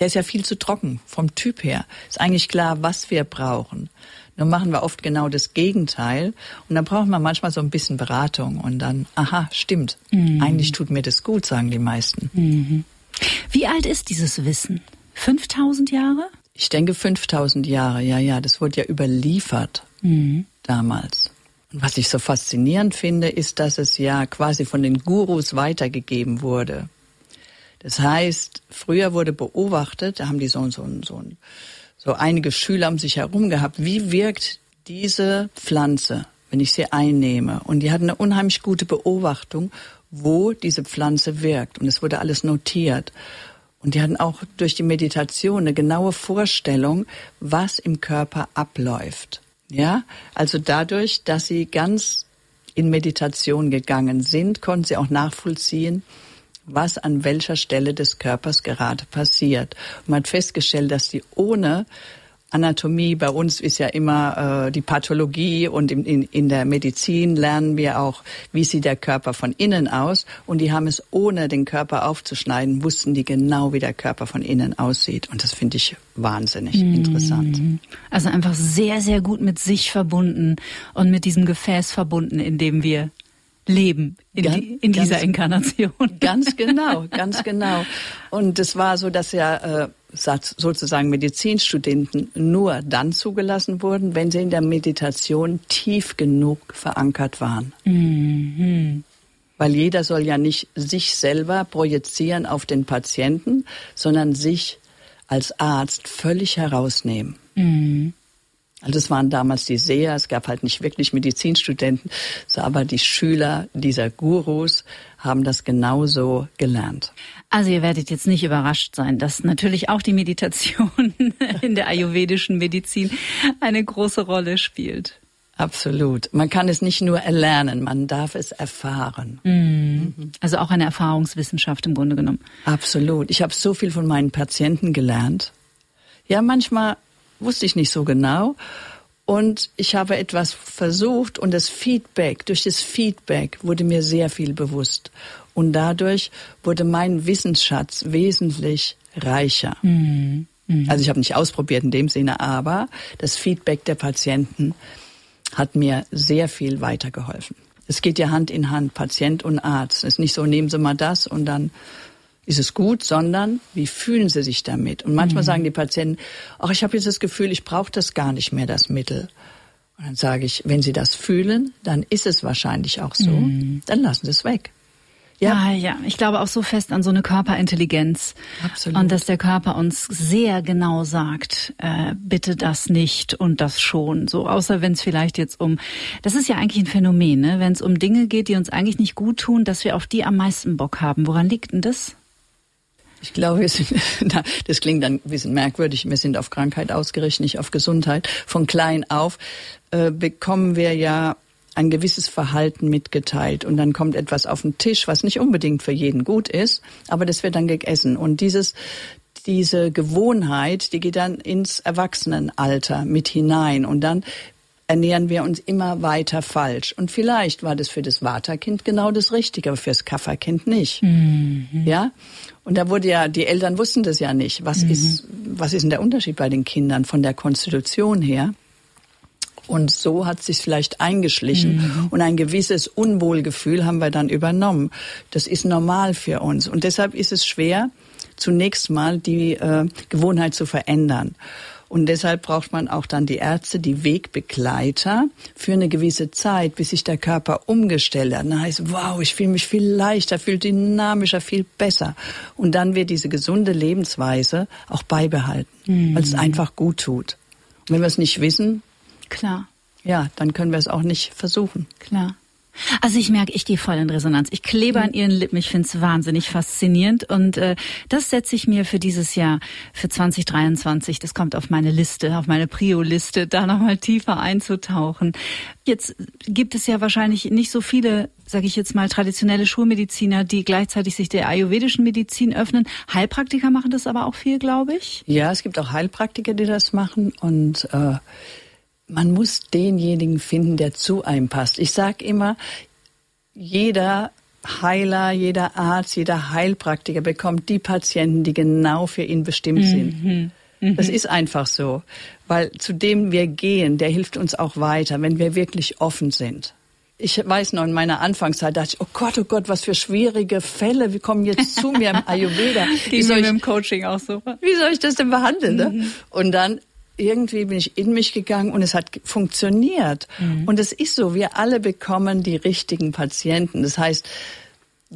Der ist ja viel zu trocken vom Typ her. Ist eigentlich klar, was wir brauchen. Nur machen wir oft genau das Gegenteil. Und dann brauchen wir manchmal so ein bisschen Beratung. Und dann, aha, stimmt. Mhm. Eigentlich tut mir das gut, sagen die meisten. Mhm. Wie alt ist dieses Wissen? fünftausend Jahre? Ich denke fünftausend Jahre, ja, ja. Das wurde ja überliefert mhm. damals. Was ich so faszinierend finde, ist, dass es ja quasi von den Gurus weitergegeben wurde. Das heißt, früher wurde beobachtet, da haben die so, so, so, so einige Schüler um sich herum gehabt, wie wirkt diese Pflanze, wenn ich sie einnehme? Und die hatten eine unheimlich gute Beobachtung, wo diese Pflanze wirkt. Und es wurde alles notiert. Und die hatten auch durch die Meditation eine genaue Vorstellung, was im Körper abläuft. Ja, also dadurch, dass sie ganz in Meditation gegangen sind, konnten sie auch nachvollziehen, was an welcher Stelle des Körpers gerade passiert. Man hat festgestellt, dass sie ohne Anatomie, bei uns ist ja immer äh, die Pathologie und in, in, in der Medizin lernen wir auch, wie sieht der Körper von innen aus. Und die haben es, ohne den Körper aufzuschneiden, wussten die genau, wie der Körper von innen aussieht. Und das finde ich wahnsinnig mm. interessant. Also einfach sehr, sehr gut mit sich verbunden und mit diesem Gefäß verbunden, in dem wir leben in, ganz, die, in dieser ganz, Inkarnation. Ganz genau, ganz genau. Und es war so, dass ja... Äh, sozusagen Medizinstudenten nur dann zugelassen wurden, wenn sie in der Meditation tief genug verankert waren. Mhm. Weil jeder soll ja nicht sich selber projizieren auf den Patienten, sondern sich als Arzt völlig herausnehmen. Mhm. Also es waren damals die Seher, es gab halt nicht wirklich Medizinstudenten, aber die Schüler dieser Gurus haben das genauso gelernt. Also ihr werdet jetzt nicht überrascht sein, dass natürlich auch die Meditation in der ayurvedischen Medizin eine große Rolle spielt. Absolut. Man kann es nicht nur erlernen, man darf es erfahren. Mhm. Also auch eine Erfahrungswissenschaft im Grunde genommen. Absolut. Ich habe so viel von meinen Patienten gelernt. Ja, manchmal wusste ich nicht so genau. Und ich habe etwas versucht und das Feedback, durch das Feedback wurde mir sehr viel bewusst. Und dadurch wurde mein Wissensschatz wesentlich reicher. Mhm. Mhm. Also ich habe nicht ausprobiert in dem Sinne, aber das Feedback der Patienten hat mir sehr viel weitergeholfen. Es geht ja Hand in Hand, Patient und Arzt. Es ist nicht so, nehmen Sie mal das und dann ist es gut, sondern wie fühlen Sie sich damit? Und manchmal mhm. sagen die Patienten, ach, ich habe jetzt das Gefühl, ich brauche das gar nicht mehr, das Mittel. Und dann sage ich, wenn Sie das fühlen, dann ist es wahrscheinlich auch so, mhm. dann lassen Sie es weg. Ja. Ah, ja, ich glaube auch so fest an so eine Körperintelligenz. Absolut. Und dass der Körper uns sehr genau sagt, äh, bitte das nicht und das schon. So, außer wenn es vielleicht jetzt um, das ist ja eigentlich ein Phänomen, ne? Wenn es um Dinge geht, die uns eigentlich nicht gut tun, dass wir auf die am meisten Bock haben. Woran liegt denn das? Ich glaube, wir sind, das klingt dann ein bisschen merkwürdig, wir sind auf Krankheit ausgerichtet, nicht auf Gesundheit. Von klein auf äh, bekommen wir ja ein gewisses Verhalten mitgeteilt und dann kommt etwas auf den Tisch, was nicht unbedingt für jeden gut ist, aber das wird dann gegessen. Und dieses, diese Gewohnheit, die geht dann ins Erwachsenenalter mit hinein und dann ernähren wir uns immer weiter falsch. Und vielleicht war das für das Vata-Kind genau das Richtige, aber fürs Kapha-Kind nicht. Mhm. Ja? Und da wurde ja, die Eltern wussten das ja nicht. Was mhm. ist, was ist denn der Unterschied bei den Kindern von der Konstitution her? Und so hat es sich vielleicht eingeschlichen. Mhm. Und ein gewisses Unwohlgefühl haben wir dann übernommen. Das ist normal für uns. Und deshalb ist es schwer, zunächst mal die äh, Gewohnheit zu verändern. Und deshalb braucht man auch dann die Ärzte, die Wegbegleiter für eine gewisse Zeit, bis sich der Körper umgestellt hat. Dann heißt es, wow, ich fühle mich viel leichter, viel dynamischer, viel besser. Und dann wird diese gesunde Lebensweise auch beibehalten, mhm. weil es einfach gut tut. Und wenn wir es nicht wissen, klar, ja, dann können wir es auch nicht versuchen. Klar. Also ich merke, ich gehe voll in Resonanz. Ich klebe an Ihren Lippen. Ich finde es wahnsinnig faszinierend. Und äh, das setze ich mir für dieses Jahr, für zwanzig dreiundzwanzig, das kommt auf meine Liste, auf meine Prio-Liste, da nochmal tiefer einzutauchen. Jetzt gibt es ja wahrscheinlich nicht so viele, sage ich jetzt mal, traditionelle Schulmediziner, die gleichzeitig sich der ayurvedischen Medizin öffnen. Heilpraktiker machen das aber auch viel, glaube ich. Ja, es gibt auch Heilpraktiker, die das machen und äh man muss denjenigen finden, der zu einem passt. Ich sage immer, jeder Heiler, jeder Arzt, jeder Heilpraktiker bekommt die Patienten, die genau für ihn bestimmt sind. Mhm. Mhm. Das ist einfach so, weil zu dem wir gehen, der hilft uns auch weiter, wenn wir wirklich offen sind. Ich weiß noch, in meiner Anfangszeit dachte ich, oh Gott, oh Gott, was für schwierige Fälle, wie kommen jetzt zu mir im Ayurveda? Ging mir mit dem Coaching auch so. Wie soll ich das denn behandeln? Ne? Mhm. Und dann irgendwie bin ich in mich gegangen und es hat funktioniert. Mhm. Und es ist so, wir alle bekommen die richtigen Patienten. Das heißt,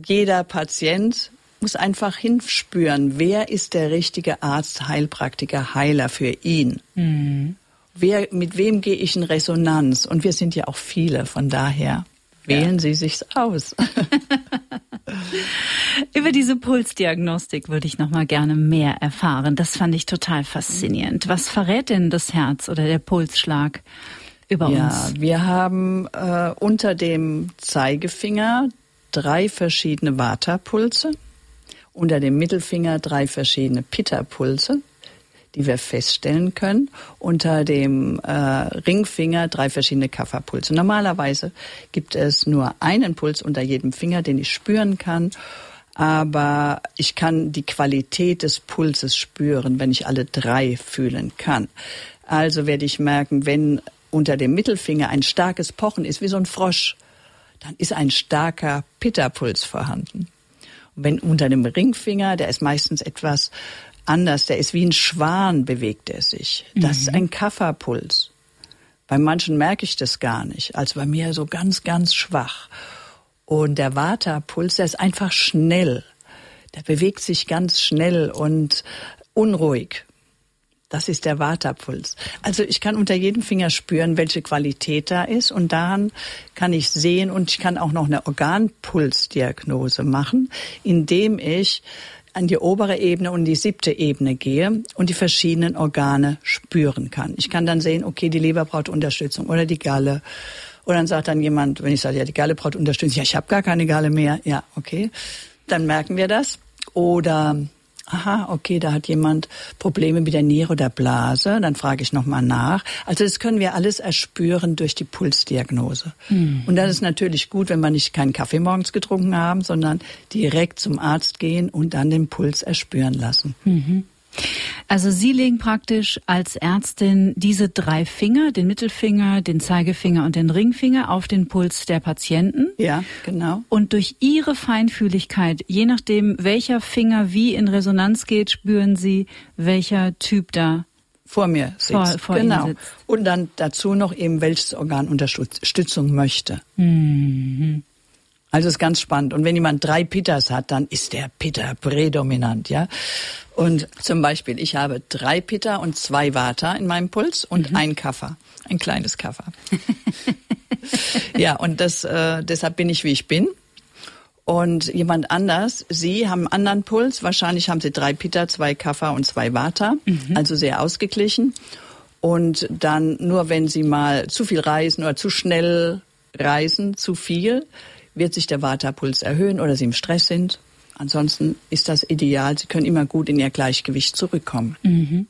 jeder Patient muss einfach hinspüren, wer ist der richtige Arzt, Heilpraktiker, Heiler für ihn. Mhm. Wer, mit wem gehe ich in Resonanz? Und wir sind ja auch viele, von daher ja. Wählen Sie sich's aus. Über diese Pulsdiagnostik würde ich noch mal gerne mehr erfahren. Das fand ich total faszinierend. Was verrät denn das Herz oder der Pulsschlag über ja, uns? Ja, wir haben äh, unter dem Zeigefinger drei verschiedene Vata-Pulse, unter dem Mittelfinger drei verschiedene Pitta-Pulse. die wir feststellen können. Unter dem äh, Ringfinger drei verschiedene Kapha-Pulse. Normalerweise gibt es nur einen Puls unter jedem Finger, den ich spüren kann. Aber ich kann die Qualität des Pulses spüren, wenn ich alle drei fühlen kann. Also werde ich merken, wenn unter dem Mittelfinger ein starkes Pochen ist, wie so ein Frosch, dann ist ein starker Pitta-Puls vorhanden. Und wenn unter dem Ringfinger, der ist meistens etwas anders, der ist wie ein Schwan, bewegt er sich. Das mhm. ist ein Kapha-Puls. Bei manchen merke ich das gar nicht, also bei mir so ganz, ganz schwach. Und der Vata-Puls, der ist einfach schnell. Der bewegt sich ganz schnell und unruhig. Das ist der Vata-Puls. Also ich kann unter jedem Finger spüren, welche Qualität da ist. Und daran kann ich sehen und ich kann auch noch eine Organpulsdiagnose machen, indem ich an die obere Ebene und die siebte Ebene gehe und die verschiedenen Organe spüren kann. Ich kann dann sehen, okay, die Leber braucht Unterstützung oder die Galle. Und dann sagt dann jemand, wenn ich sage, ja, die Galle braucht Unterstützung, ja, ich habe gar keine Galle mehr. Ja, okay, dann merken wir das. Oder, aha, okay, da hat jemand Probleme mit der Niere oder Blase, dann frage ich nochmal nach. Also das können wir alles erspüren durch die Pulsdiagnose. Mhm. Und das ist natürlich gut, wenn wir nicht keinen Kaffee morgens getrunken haben, sondern direkt zum Arzt gehen und dann den Puls erspüren lassen. Mhm. Also Sie legen praktisch als Ärztin diese drei Finger, den Mittelfinger, den Zeigefinger und den Ringfinger, auf den Puls der Patienten. Ja, genau. Und durch Ihre Feinfühligkeit, je nachdem, welcher Finger wie in Resonanz geht, spüren Sie, welcher Typ da vor mir sitzt. Vor, vor genau. Ihnen sitzt. Und dann dazu noch eben, welches Organ Unterstützung möchte. Mhm. Also ist ganz spannend. Und wenn jemand drei Pittas hat, dann ist der Pitta prädominant, ja. Und zum Beispiel, ich habe drei Pitta und zwei Vata in meinem Puls und mhm. ein Kapha, ein kleines Kapha. Ja, und das, äh, deshalb bin ich, wie ich bin. Und jemand anders, Sie haben einen anderen Puls. Wahrscheinlich haben Sie drei Pitta, zwei Kapha und zwei Vata. Mhm. Also sehr ausgeglichen. Und dann nur, wenn Sie mal zu viel reisen oder zu schnell reisen, zu viel, wird sich der Vata-Puls erhöhen oder Sie im Stress sind. Ansonsten ist das ideal. Sie können immer gut in Ihr Gleichgewicht zurückkommen. Mhm.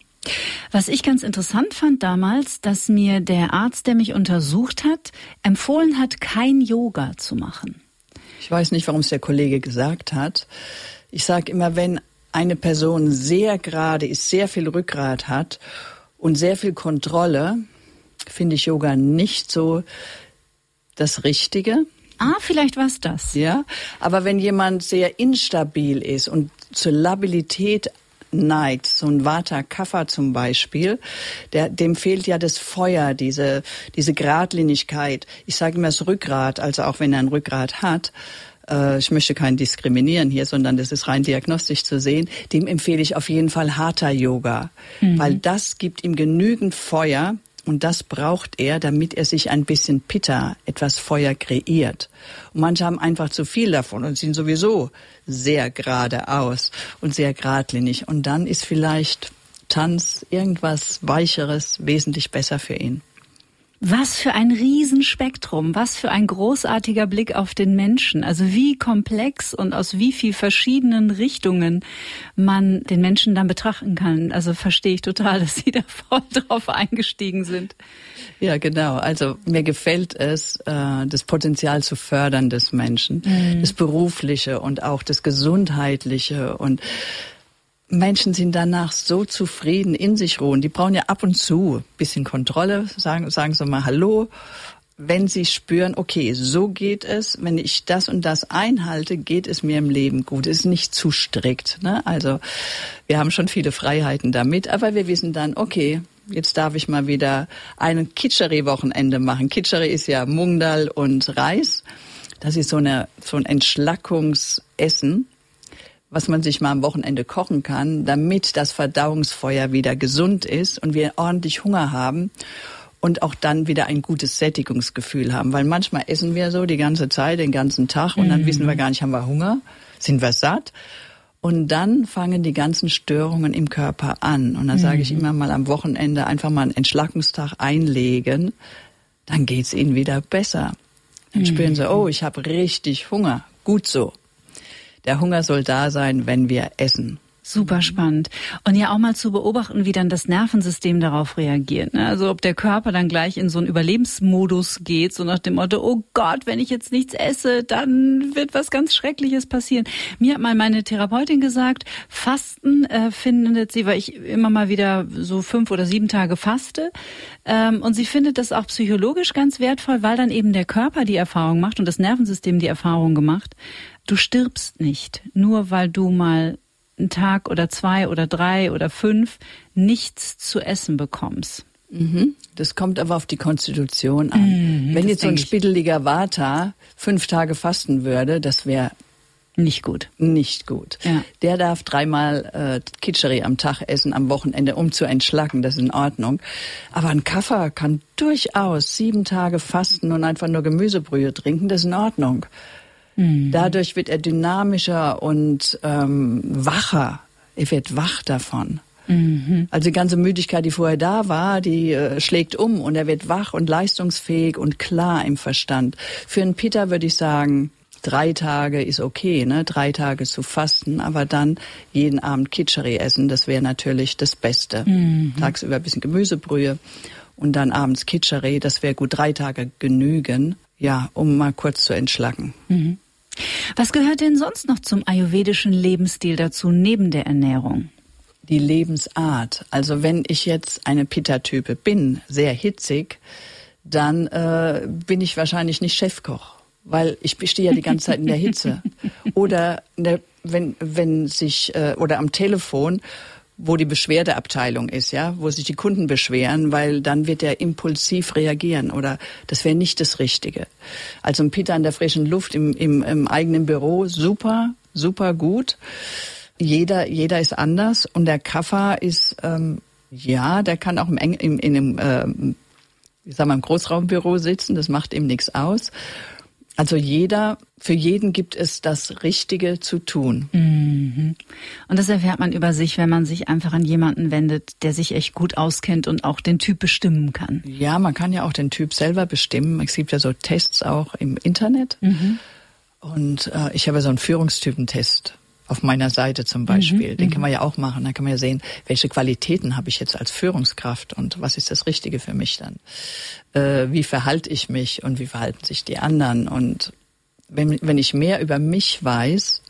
Was ich ganz interessant fand damals, dass mir der Arzt, der mich untersucht hat, empfohlen hat, kein Yoga zu machen. Ich weiß nicht, warum es der Kollege gesagt hat. Ich sage immer, wenn eine Person sehr gerade ist, sehr viel Rückgrat hat und sehr viel Kontrolle, finde ich Yoga nicht so das Richtige. Ah, vielleicht war es das. Ja, aber wenn jemand sehr instabil ist und zur Labilität neigt, so ein Vata-Kapha zum Beispiel, der, dem fehlt ja das Feuer, diese, diese Geradlinigkeit. Ich sage immer das Rückgrat, also auch wenn er ein Rückgrat hat, äh, ich möchte keinen diskriminieren hier, sondern das ist rein diagnostisch zu sehen, dem empfehle ich auf jeden Fall Hatha-Yoga, mhm. weil das gibt ihm genügend Feuer. Und das braucht er, damit er sich ein bisschen Pitta, etwas Feuer kreiert. Und manche haben einfach zu viel davon und sind sowieso sehr geradeaus und sehr geradlinig. Und dann ist vielleicht Tanz, irgendwas Weicheres, wesentlich besser für ihn. Was für ein Riesenspektrum, was für ein großartiger Blick auf den Menschen. Also wie komplex und aus wie viel verschiedenen Richtungen man den Menschen dann betrachten kann. Also verstehe ich total, dass Sie da voll drauf eingestiegen sind. Ja, genau. Also mir gefällt es, das Potenzial zu fördern des Menschen, mhm. das Berufliche und auch das Gesundheitliche. Und Menschen sind danach so zufrieden, in sich ruhen. Die brauchen ja ab und zu ein bisschen Kontrolle, sagen, sagen sie mal Hallo. Wenn sie spüren, okay, so geht es, wenn ich das und das einhalte, geht es mir im Leben gut. Es ist nicht zu strikt, ne? Also wir haben schon viele Freiheiten damit, aber wir wissen dann, okay, jetzt darf ich mal wieder ein Kitscheri-Wochenende machen. Kitscheri ist ja Mungdal und Reis. Das ist so, eine, so ein Entschlackungsessen, was man sich mal am Wochenende kochen kann, damit das Verdauungsfeuer wieder gesund ist und wir ordentlich Hunger haben und auch dann wieder ein gutes Sättigungsgefühl haben. Weil manchmal essen wir so die ganze Zeit, den ganzen Tag und dann mhm. wissen wir gar nicht, haben wir Hunger, sind wir satt? Und dann fangen die ganzen Störungen im Körper an. Und dann mhm. sage ich immer mal am Wochenende einfach mal einen Entschlackungstag einlegen, dann geht's ihnen wieder besser. Dann mhm. spüren sie, oh, ich habe richtig Hunger, gut so. Der Hunger soll da sein, wenn wir essen. Super spannend. Und ja auch mal zu beobachten, wie dann das Nervensystem darauf reagiert. Ne? Also ob der Körper dann gleich in so einen Überlebensmodus geht, so nach dem Motto, oh Gott, wenn ich jetzt nichts esse, dann wird was ganz Schreckliches passieren. Mir hat mal meine Therapeutin gesagt, Fasten äh, findet sie, weil ich immer mal wieder so fünf oder sieben Tage faste. Ähm, und sie findet das auch psychologisch ganz wertvoll, weil dann eben der Körper die Erfahrung macht und das Nervensystem die Erfahrung gemacht. Du stirbst nicht, nur weil du mal einen Tag oder zwei oder drei oder fünf nichts zu essen bekommst. Mhm. Das kommt aber auf die Konstitution an. Mhm, wenn jetzt so ein spindeliger Vata fünf Tage fasten würde, das wäre nicht gut. Nicht gut. Ja. Der darf dreimal äh, Kitscheri am Tag essen, am Wochenende, um zu entschlacken. Das ist in Ordnung. Aber ein Kaffer kann durchaus sieben Tage fasten und einfach nur Gemüsebrühe trinken. Das ist in Ordnung. Dadurch wird er dynamischer und ähm, wacher. Er wird wach davon. Mhm. Also die ganze Müdigkeit, die vorher da war, die äh, schlägt um und er wird wach und leistungsfähig und klar im Verstand. Für einen Pitta würde ich sagen, drei Tage ist okay, ne? Drei Tage zu fasten, aber dann jeden Abend Kitscheri essen, das wäre natürlich das Beste. Mhm. Tagsüber ein bisschen Gemüsebrühe und dann abends Kitscheri, das wäre gut, drei Tage genügen, ja, um mal kurz zu entschlacken. Mhm. Was gehört denn sonst noch zum ayurvedischen Lebensstil dazu, neben der Ernährung? Die Lebensart. Also wenn ich jetzt eine Pitta-Type bin, sehr hitzig, dann äh, bin ich wahrscheinlich nicht Chefkoch, weil ich stehe ja die ganze Zeit in der Hitze. Oder in der, wenn, wenn sich, äh, oder am Telefon, wo die Beschwerdeabteilung ist, ja, wo sich die Kunden beschweren, weil dann wird er impulsiv reagieren oder das wäre nicht das Richtige. Also ein Pitta in der frischen Luft im, im, im eigenen Büro, super, super gut. Jeder, jeder ist anders und der Kapha ist, ähm, ja, der kann auch im, im, in einem, ähm, ich sag mal, im Großraumbüro sitzen, das macht ihm nichts aus. Also jeder, für jeden gibt es das Richtige zu tun. Mhm. Und das erfährt man über sich, wenn man sich einfach an jemanden wendet, der sich echt gut auskennt und auch den Typ bestimmen kann. Ja, man kann ja auch den Typ selber bestimmen. Es gibt ja so Tests auch im Internet. Mhm. Und äh, ich habe so einen Führungstypentest auf meiner Seite zum Beispiel. Mhm. Den kann man ja auch machen. Da kann man ja sehen, welche Qualitäten habe ich jetzt als Führungskraft und was ist das Richtige für mich dann? Äh, wie verhalte ich mich und wie verhalten sich die anderen? Und wenn, wenn ich mehr über mich weiß,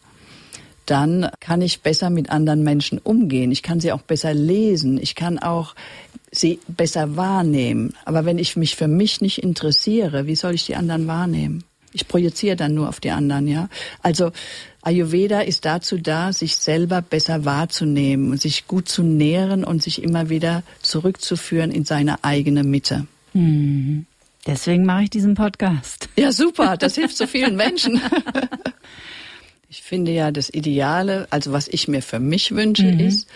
dann kann ich besser mit anderen Menschen umgehen. Ich kann sie auch besser lesen. Ich kann auch sie besser wahrnehmen. Aber wenn ich mich für mich nicht interessiere, wie soll ich die anderen wahrnehmen? Ich projiziere dann nur auf die anderen, ja. Also Ayurveda ist dazu da, sich selber besser wahrzunehmen und sich gut zu nähren und sich immer wieder zurückzuführen in seine eigene Mitte. Mhm. Deswegen mache ich diesen Podcast. Ja, super, das hilft so vielen Menschen. Ich finde ja, das Ideale, also was ich mir für mich wünsche, mhm. ist,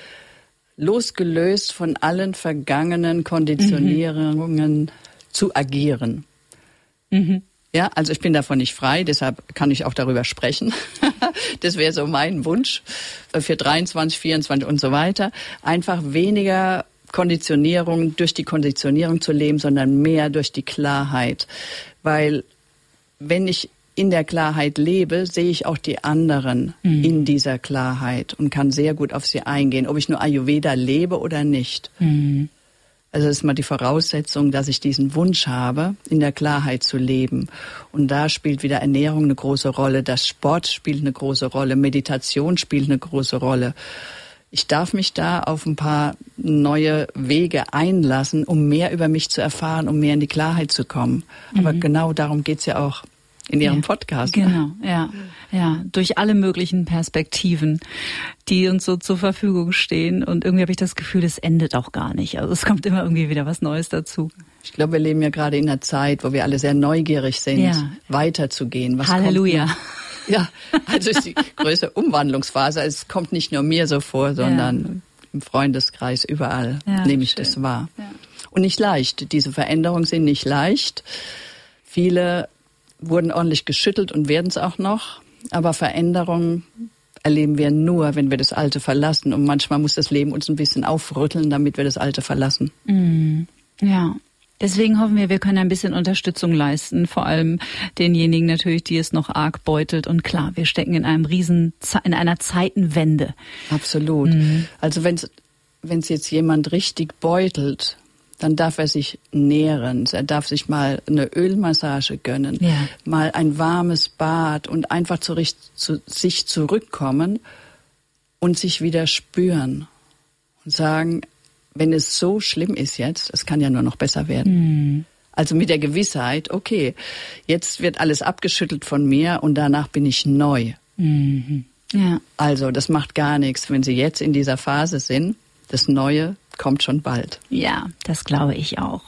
losgelöst von allen vergangenen Konditionierungen mhm. zu agieren. Mhm. Ja, also ich bin davon nicht frei, deshalb kann ich auch darüber sprechen. Das wäre so mein Wunsch für dreiundzwanzig, vierundzwanzig und so weiter. Einfach weniger Konditionierung, durch die Konditionierung zu leben, sondern mehr durch die Klarheit. Weil wenn ich in der Klarheit lebe, sehe ich auch die anderen mhm. in dieser Klarheit und kann sehr gut auf sie eingehen, ob ich nur Ayurveda lebe oder nicht. Mhm. Also das ist mal die Voraussetzung, dass ich diesen Wunsch habe, in der Klarheit zu leben. Und da spielt wieder Ernährung eine große Rolle, das Sport spielt eine große Rolle, Meditation spielt eine große Rolle. Ich darf mich da auf ein paar neue Wege einlassen, um mehr über mich zu erfahren, um mehr in die Klarheit zu kommen. Aber mhm. genau darum geht's ja auch in Ihrem ja, Podcast. Genau, ja, ja, durch alle möglichen Perspektiven, die uns so zur Verfügung stehen. Und irgendwie habe ich das Gefühl, es endet auch gar nicht. Also es kommt immer irgendwie wieder was Neues dazu. Ich glaube, wir leben ja gerade in einer Zeit, wo wir alle sehr neugierig sind, ja. weiterzugehen. Was Halleluja. Kommt ja, also ist die größte Umwandlungsphase. Es kommt nicht nur mir so vor, sondern ja. im Freundeskreis überall ja, nehme ich schön. Das wahr. Ja. Und nicht leicht. Diese Veränderungen sind nicht leicht. Viele wurden ordentlich geschüttelt und werden es auch noch. Aber Veränderungen erleben wir nur, wenn wir das Alte verlassen. Und manchmal muss das Leben uns ein bisschen aufrütteln, damit wir das Alte verlassen. Mm, ja, Deswegen hoffen wir, wir können ein bisschen Unterstützung leisten, vor allem denjenigen natürlich, die es noch arg beutelt. Und klar, wir stecken in einem riesen, in einer Zeitenwende. Absolut. Mhm. Also wenn es wenn es jetzt jemand richtig beutelt, dann darf er sich nähren. Er darf sich mal eine Ölmassage gönnen, ja. mal ein warmes Bad und einfach zu, zu sich zurückkommen und sich wieder spüren und sagen, wenn es so schlimm ist jetzt, es kann ja nur noch besser werden. Mhm. Also mit der Gewissheit, okay, jetzt wird alles abgeschüttelt von mir und danach bin ich neu. Mhm. Ja. Also das macht gar nichts, wenn Sie jetzt in dieser Phase sind. Das Neue kommt schon bald. Ja, das glaube ich auch.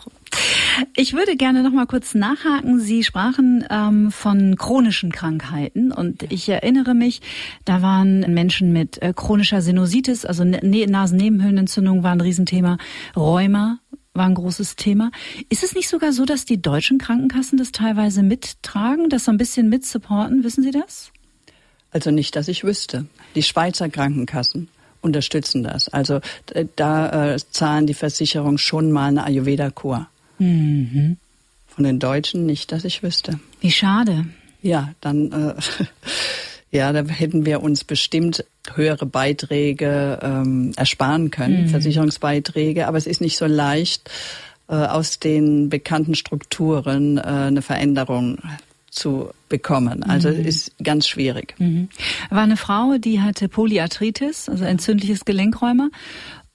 Ich würde gerne noch mal kurz nachhaken. Sie sprachen ähm, von chronischen Krankheiten und ich erinnere mich, da waren Menschen mit chronischer Sinusitis, also Nasennebenhöhlenentzündung war ein Riesenthema, Rheuma war ein großes Thema. Ist es nicht sogar so, dass die deutschen Krankenkassen das teilweise mittragen, das so ein bisschen mitsupporten? Wissen Sie das? Also nicht, dass ich wüsste. Die Schweizer Krankenkassen unterstützen das. Also da äh, zahlen die Versicherungen schon mal eine Ayurveda-Kur. Mhm. Von den Deutschen nicht, dass ich wüsste. Wie schade. Ja, dann äh, ja, da hätten wir uns bestimmt höhere Beiträge ähm, ersparen können, mhm. Versicherungsbeiträge. Aber es ist nicht so leicht, äh, aus den bekannten Strukturen äh, eine Veränderung zu bekommen. Also mhm. ist ganz schwierig. Mhm. War eine Frau, die hatte Polyarthritis, also entzündliches Gelenkrheuma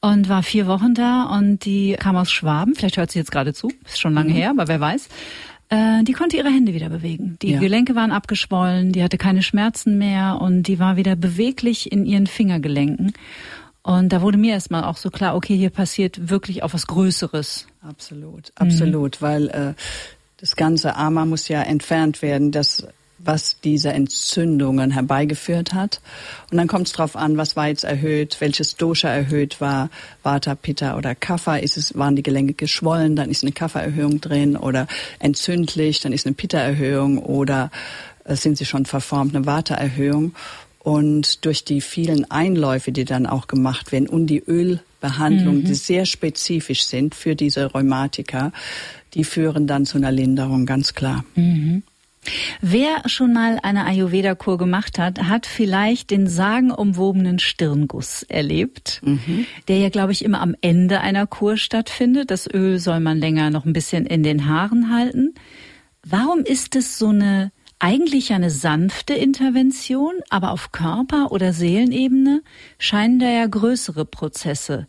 und war vier Wochen da und die kam aus Schwaben, vielleicht hört sie jetzt gerade zu, ist schon lange mhm. her, aber wer weiß. Äh, die konnte ihre Hände wieder bewegen. Die ja. Gelenke waren abgeschwollen, die hatte keine Schmerzen mehr und die war wieder beweglich in ihren Fingergelenken. Und da wurde mir erstmal auch so klar, okay, hier passiert wirklich auch was Größeres. Absolut, absolut, mhm. weil äh, das ganze Ama muss ja entfernt werden, das, was diese Entzündungen herbeigeführt hat. Und dann kommt es drauf an, was war jetzt erhöht, welches Dosha erhöht war, Vata, Pitta oder Kapha. Ist es, waren die Gelenke geschwollen, dann ist eine Kapha-Erhöhung drin oder entzündlich, dann ist eine Pitta-Erhöhung oder sind sie schon verformt, eine Vata-Erhöhung. Und durch die vielen Einläufe, die dann auch gemacht werden und die Ölbehandlungen, mhm. die sehr spezifisch sind für diese Rheumatiker, die führen dann zu einer Linderung, ganz klar. Mhm. Wer schon mal eine Ayurveda-Kur gemacht hat, hat vielleicht den sagenumwobenen Stirnguss erlebt, mhm. der ja, glaube ich, immer am Ende einer Kur stattfindet. Das Öl soll man länger noch ein bisschen in den Haaren halten. Warum ist es so eine, eigentlich eine sanfte Intervention, aber auf Körper- oder Seelenebene scheinen da ja größere Prozesse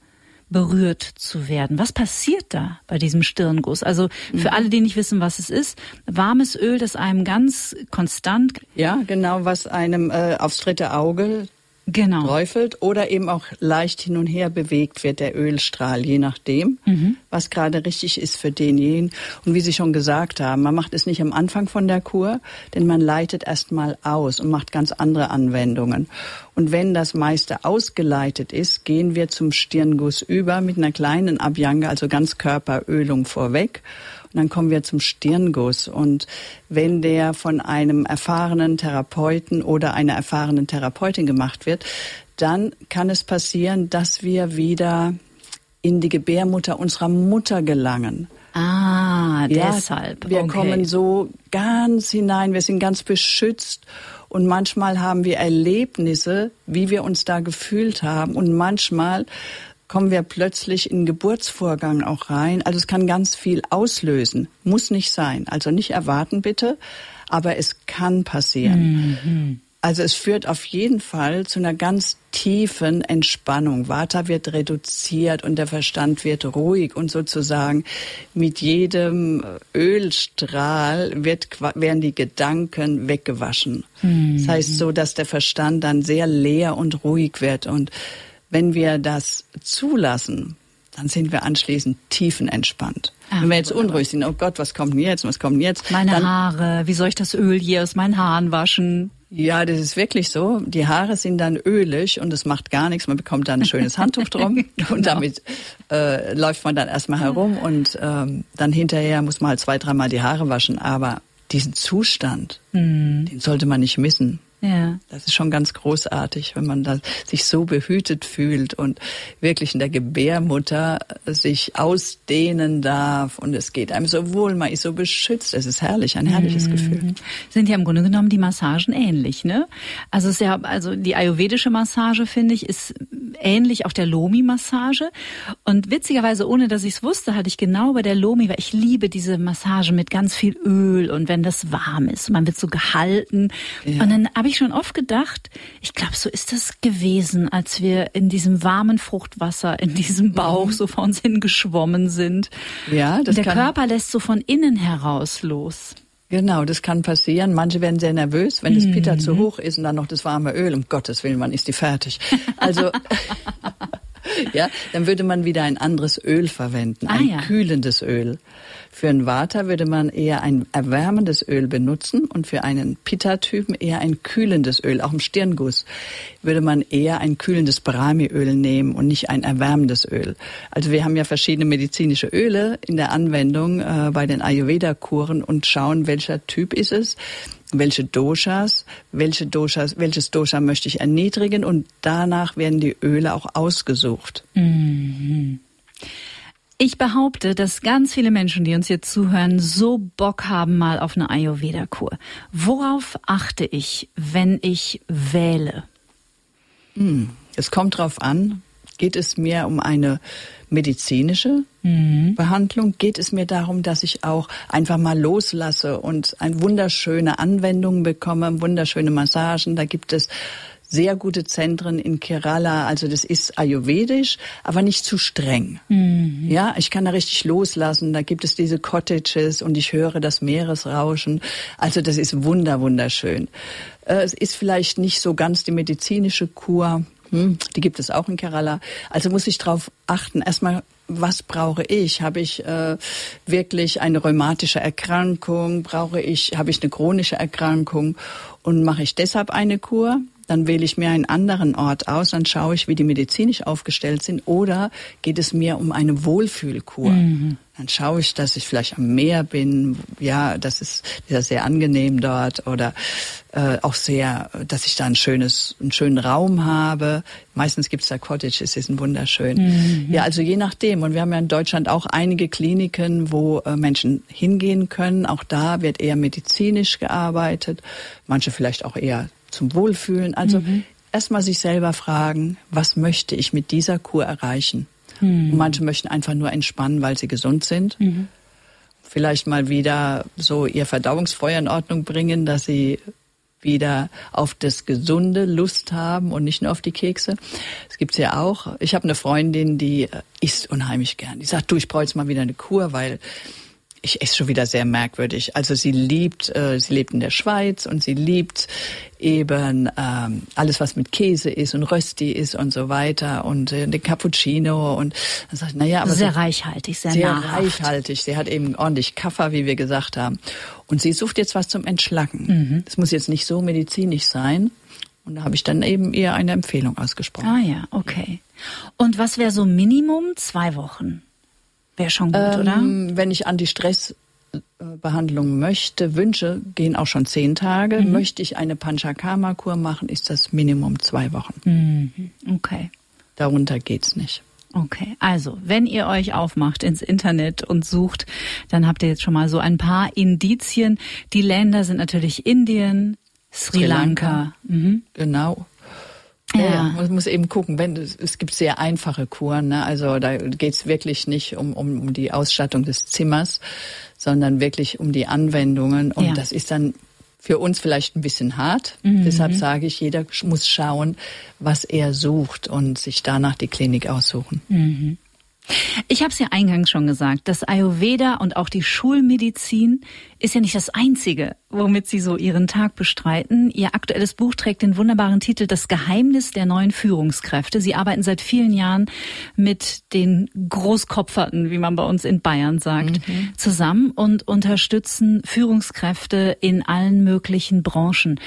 berührt zu werden. Was passiert da bei diesem Stirnguss? Also für mhm. alle, die nicht wissen, was es ist, warmes Öl, das einem ganz konstant... Ja, genau, was einem äh, aufs dritte Auge genau. träufelt oder eben auch leicht hin und her bewegt wird, der Ölstrahl, je nachdem, mhm. was gerade richtig ist für denjenigen. Und wie Sie schon gesagt haben, man macht es nicht am Anfang von der Kur, denn man leitet erst mal aus und macht ganz andere Anwendungen. Und wenn das meiste ausgeleitet ist, gehen wir zum Stirnguss über mit einer kleinen Abhyanga, also Ganzkörperölung vorweg. Und dann kommen wir zum Stirnguss. Und wenn der von einem erfahrenen Therapeuten oder einer erfahrenen Therapeutin gemacht wird, dann kann es passieren, dass wir wieder in die Gebärmutter unserer Mutter gelangen. Ah, ja, deshalb. Wir okay. kommen so ganz hinein, wir sind ganz beschützt. Und manchmal haben wir Erlebnisse, wie wir uns da gefühlt haben. Und manchmal kommen wir plötzlich in den Geburtsvorgang auch rein. Also es kann ganz viel auslösen. Muss nicht sein. Also nicht erwarten bitte, aber es kann passieren. Mhm. Also es führt auf jeden Fall zu einer ganz tiefen Entspannung. Vata wird reduziert und der Verstand wird ruhig. Und sozusagen mit jedem Ölstrahl wird, werden die Gedanken weggewaschen. Mhm. Das heißt so, dass der Verstand dann sehr leer und ruhig wird. Und wenn wir das zulassen, dann sind wir anschließend tiefenentspannt. Ach, wenn wir jetzt unruhig sind, oh Gott, was kommt denn jetzt, was kommt denn jetzt? Meine dann, Haare, wie soll ich das Öl hier aus meinen Haaren waschen? Ja, das ist wirklich so. Die Haare sind dann ölig und es macht gar nichts. Man bekommt dann ein schönes Handtuch drum genau. und damit äh, läuft man dann erstmal herum und ähm, dann hinterher muss man halt zwei, dreimal die Haare waschen. Aber diesen Zustand, mhm. den sollte man nicht missen. Ja, das ist schon ganz großartig, wenn man da sich so behütet fühlt und wirklich in der Gebärmutter sich ausdehnen darf und es geht einem so wohl, man ist so beschützt, es ist herrlich, ein herrliches mhm. Gefühl. Sind ja im Grunde genommen die Massagen ähnlich, ne? Also, ist ja, also die ayurvedische Massage, finde ich, ist ähnlich auch der Lomi-Massage und witzigerweise, ohne dass ich es wusste, hatte ich genau bei der Lomi, weil ich liebe diese Massage mit ganz viel Öl und wenn das warm ist, man wird so gehalten ja. und dann habe ich schon oft gedacht, ich glaube, so ist das gewesen, als wir in diesem warmen Fruchtwasser, in diesem Bauch so vor uns hingeschwommen sind. Ja, das kann. Der Körper lässt so von innen heraus los. Genau, das kann passieren. Manche werden sehr nervös, wenn das mhm. Pitta zu hoch ist und dann noch das warme Öl. Um Gottes Willen, wann ist die fertig? Also... Ja, dann würde man wieder ein anderes Öl verwenden, ah, ein ja. kühlendes Öl. Für einen Vata würde man eher ein erwärmendes Öl benutzen und für einen Pitta-Typen eher ein kühlendes Öl. Auch im Stirnguss würde man eher ein kühlendes Brahmi-Öl nehmen und nicht ein erwärmendes Öl. Also wir haben ja verschiedene medizinische Öle in der Anwendung äh, bei den Ayurveda-Kuren und schauen, welcher Typ ist es. Welche Doshas, welche Doshas, welches Dosha möchte ich erniedrigen und danach werden die Öle auch ausgesucht. Mhm. Ich behaupte, dass ganz viele Menschen, die uns hier zuhören, so Bock haben mal auf eine Ayurveda-Kur. Worauf achte ich, wenn ich wähle? Mhm. Es kommt drauf an, geht es mir um eine medizinische mhm. Behandlung, geht es mir darum, dass ich auch einfach mal loslasse und eine wunderschöne Anwendung bekomme, wunderschöne Massagen. Da gibt es sehr gute Zentren in Kerala, also das ist ayurvedisch, aber nicht zu streng. Mhm. Ja, ich kann da richtig loslassen, da gibt es diese Cottages und ich höre das Meeresrauschen. Also das ist wunder, wunderschön. Es ist vielleicht nicht so ganz die medizinische Kur, die gibt es auch in Kerala. Also muss ich darauf achten, erstmal, was brauche ich? Habe ich äh, wirklich eine rheumatische Erkrankung? Brauche ich, habe ich eine chronische Erkrankung? Und mache ich deshalb eine Kur? Dann wähle ich mir einen anderen Ort aus, dann schaue ich, wie die medizinisch aufgestellt sind. Oder geht es mir um eine Wohlfühlkur? Mhm. Dann schaue ich, dass ich vielleicht am Meer bin. Ja, das ist, das ist sehr angenehm dort. Oder äh, auch sehr, dass ich da ein schönes, einen schönen Raum habe. Meistens gibt es da Cottages, die sind wunderschön. Mhm. Ja, also je nachdem. Und wir haben ja in Deutschland auch einige Kliniken, wo äh, Menschen hingehen können. Auch da wird eher medizinisch gearbeitet. Manche vielleicht auch eher zum Wohlfühlen. Also mhm. erstmal sich selber fragen, was möchte ich mit dieser Kur erreichen? Mhm. Und manche möchten einfach nur entspannen, weil sie gesund sind. Mhm. Vielleicht mal wieder so ihr Verdauungsfeuer in Ordnung bringen, dass sie wieder auf das Gesunde Lust haben und nicht nur auf die Kekse. Das gibt's ja auch. Ich habe eine Freundin, die isst unheimlich gern. Die sagt, du, ich brauche jetzt mal wieder eine Kur, weil ich esse schon wieder sehr merkwürdig. Also sie liebt, äh, sie lebt in der Schweiz und sie liebt eben ähm, alles, was mit Käse ist und Rösti ist und so weiter und äh, den Cappuccino und dann sagt, naja, aber sehr so, reichhaltig, sehr, sehr reichhaltig. Sie hat eben ordentlich Kaffer, wie wir gesagt haben. Und sie sucht jetzt was zum Entschlacken. Mhm. Das muss jetzt nicht so medizinisch sein. Und da habe ich dann eben eher eine Empfehlung ausgesprochen. Ah ja, okay. Und was wäre so Minimum? Zwei Wochen? Wäre schon gut, ähm, oder? Wenn ich Anti-Stress-Behandlung möchte, wünsche, gehen auch schon zehn Tage. Mhm. Möchte ich eine Panchakarma-Kur machen, ist das Minimum zwei Wochen. Mhm. Okay. Darunter geht's nicht. Okay, also wenn ihr euch aufmacht ins Internet und sucht, dann habt ihr jetzt schon mal so ein paar Indizien. Die Länder sind natürlich Indien, Sri, Sri Lanka. Lanka. Mhm. Genau. Ja, ja, man muss eben gucken, wenn es gibt sehr einfache Kuren, ne? Also da geht's wirklich nicht um, um um die Ausstattung des Zimmers, sondern wirklich um die Anwendungen und ja. das ist dann für uns vielleicht ein bisschen hart. Mhm. Deshalb sage ich, jeder muss schauen, was er sucht und sich danach die Klinik aussuchen. Mhm. Ich habe es ja eingangs schon gesagt, das Ayurveda und auch die Schulmedizin ist ja nicht das Einzige, womit Sie so Ihren Tag bestreiten. Ihr aktuelles Buch trägt den wunderbaren Titel Das Geheimnis der neuen Führungskräfte. Sie arbeiten seit vielen Jahren mit den Großkopferten, wie man bei uns in Bayern sagt, mhm. zusammen und unterstützen Führungskräfte in allen möglichen Branchen.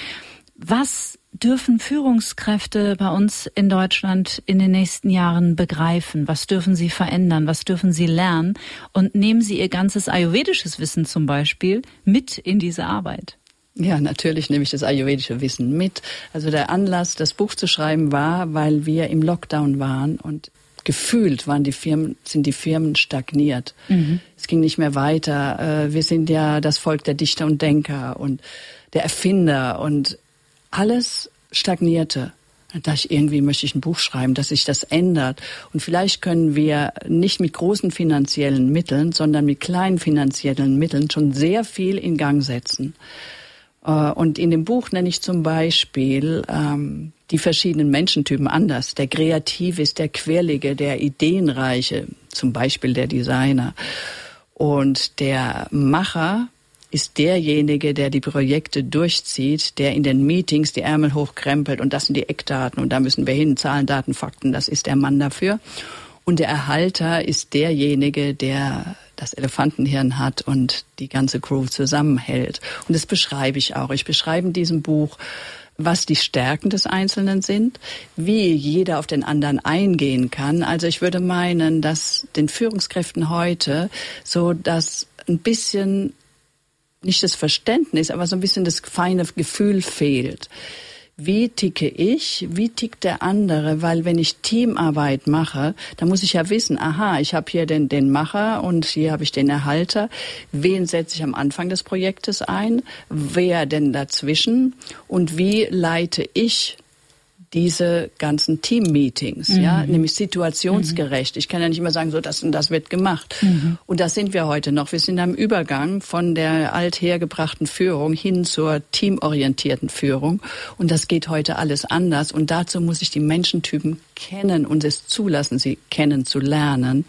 Was dürfen Führungskräfte bei uns in Deutschland in den nächsten Jahren begreifen? Was dürfen sie verändern? Was dürfen sie lernen? Und nehmen sie ihr ganzes ayurvedisches Wissen zum Beispiel mit in diese Arbeit? Ja, natürlich nehme ich das ayurvedische Wissen mit. Also der Anlass, das Buch zu schreiben, war, weil wir im Lockdown waren und gefühlt waren die Firmen, sind die Firmen stagniert. Mhm. Es ging nicht mehr weiter. Wir sind ja das Volk der Dichter und Denker und der Erfinder und alles stagnierte. Da dachte ich, irgendwie möchte ich ein Buch schreiben, dass sich das ändert. Und vielleicht können wir nicht mit großen finanziellen Mitteln, sondern mit kleinen finanziellen Mitteln schon sehr viel in Gang setzen. Und in dem Buch nenne ich zum Beispiel ähm, die verschiedenen Menschentypen anders. Der Kreative ist der Quirlige, der Ideenreiche, zum Beispiel der Designer. Und der Macher ist derjenige, der die Projekte durchzieht, der in den Meetings die Ärmel hochkrempelt und das sind die Eckdaten und da müssen wir hin, Zahlen, Daten, Fakten, das ist der Mann dafür. Und der Erhalter ist derjenige, der das Elefantenhirn hat und die ganze Crew zusammenhält. Und das beschreibe ich auch. Ich beschreibe in diesem Buch, was die Stärken des Einzelnen sind, wie jeder auf den anderen eingehen kann. Also ich würde meinen, dass den Führungskräften heute so das ein bisschen, nicht das Verständnis, aber so ein bisschen das feine Gefühl fehlt. Wie ticke ich? Wie tickt der andere? Weil wenn ich Teamarbeit mache, dann muss ich ja wissen, aha, ich habe hier den, den Macher und hier habe ich den Erhalter. Wen setze ich am Anfang des Projektes ein? Wer denn dazwischen? Und wie leite ich diese ganzen Team-Meetings, mhm. ja, nämlich situationsgerecht. Ich kann ja nicht immer sagen, so das und das wird gemacht. Mhm. Und das sind wir heute noch. Wir sind am Übergang von der althergebrachten Führung hin zur teamorientierten Führung. Und das geht heute alles anders. Und dazu muss ich die Menschentypen kennen und es zulassen, sie kennenzulernen.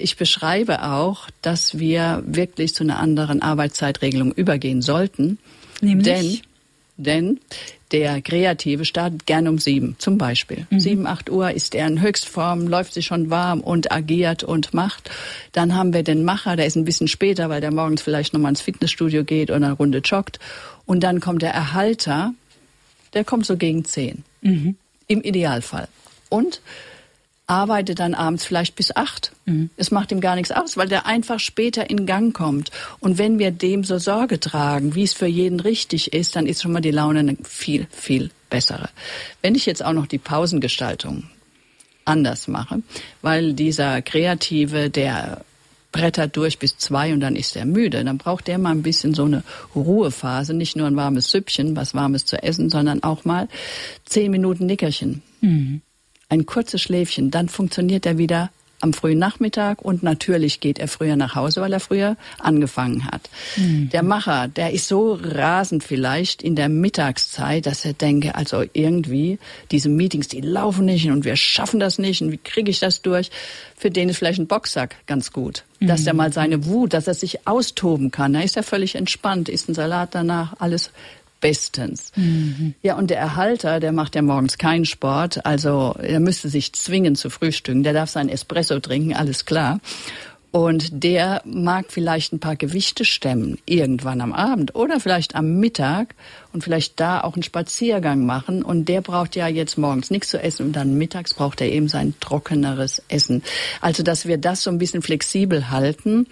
Ich beschreibe auch, dass wir wirklich zu einer anderen Arbeitszeitregelung übergehen sollten. Nämlich? Denn, denn der Kreative startet gern um sieben, zum Beispiel. Mhm. Sieben, acht Uhr ist er in Höchstform, läuft sich schon warm und agiert und macht. Dann haben wir den Macher, der ist ein bisschen später, weil der morgens vielleicht nochmal ins Fitnessstudio geht oder eine Runde joggt. Und dann kommt der Erhalter, der kommt so gegen zehn, mhm. im Idealfall. Und arbeitet dann abends vielleicht bis acht. Mhm. Es macht ihm gar nichts aus, weil der einfach später in Gang kommt. Und wenn wir dem so Sorge tragen, wie es für jeden richtig ist, dann ist schon mal die Laune eine viel, viel bessere. Wenn ich jetzt auch noch die Pausengestaltung anders mache, weil dieser Kreative, der brettert durch bis zwei und dann ist er müde. Dann braucht der mal ein bisschen so eine Ruhephase. Nicht nur ein warmes Süppchen, was Warmes zu essen, sondern auch mal zehn Minuten Nickerchen. Mhm. Ein kurzes Schläfchen, dann funktioniert er wieder am frühen Nachmittag und natürlich geht er früher nach Hause, weil er früher angefangen hat. Mhm. Der Macher, der ist so rasend vielleicht in der Mittagszeit, dass er denke, also irgendwie diese Meetings, die laufen nicht und wir schaffen das nicht und wie kriege ich das durch? Für den ist vielleicht ein Boxsack ganz gut, mhm. dass er mal seine Wut, dass er sich austoben kann. Da ist er völlig entspannt, isst einen Salat danach, alles bestens. Mhm. Ja, und der Erhalter, der macht ja morgens keinen Sport, also er müsste sich zwingen zu frühstücken, der darf seinen Espresso trinken, alles klar. Und der mag vielleicht ein paar Gewichte stemmen, irgendwann am Abend oder vielleicht am Mittag und vielleicht da auch einen Spaziergang machen. Und der braucht ja jetzt morgens nichts zu essen und dann mittags braucht er eben sein trockeneres Essen. Also, dass wir das so ein bisschen flexibel halten,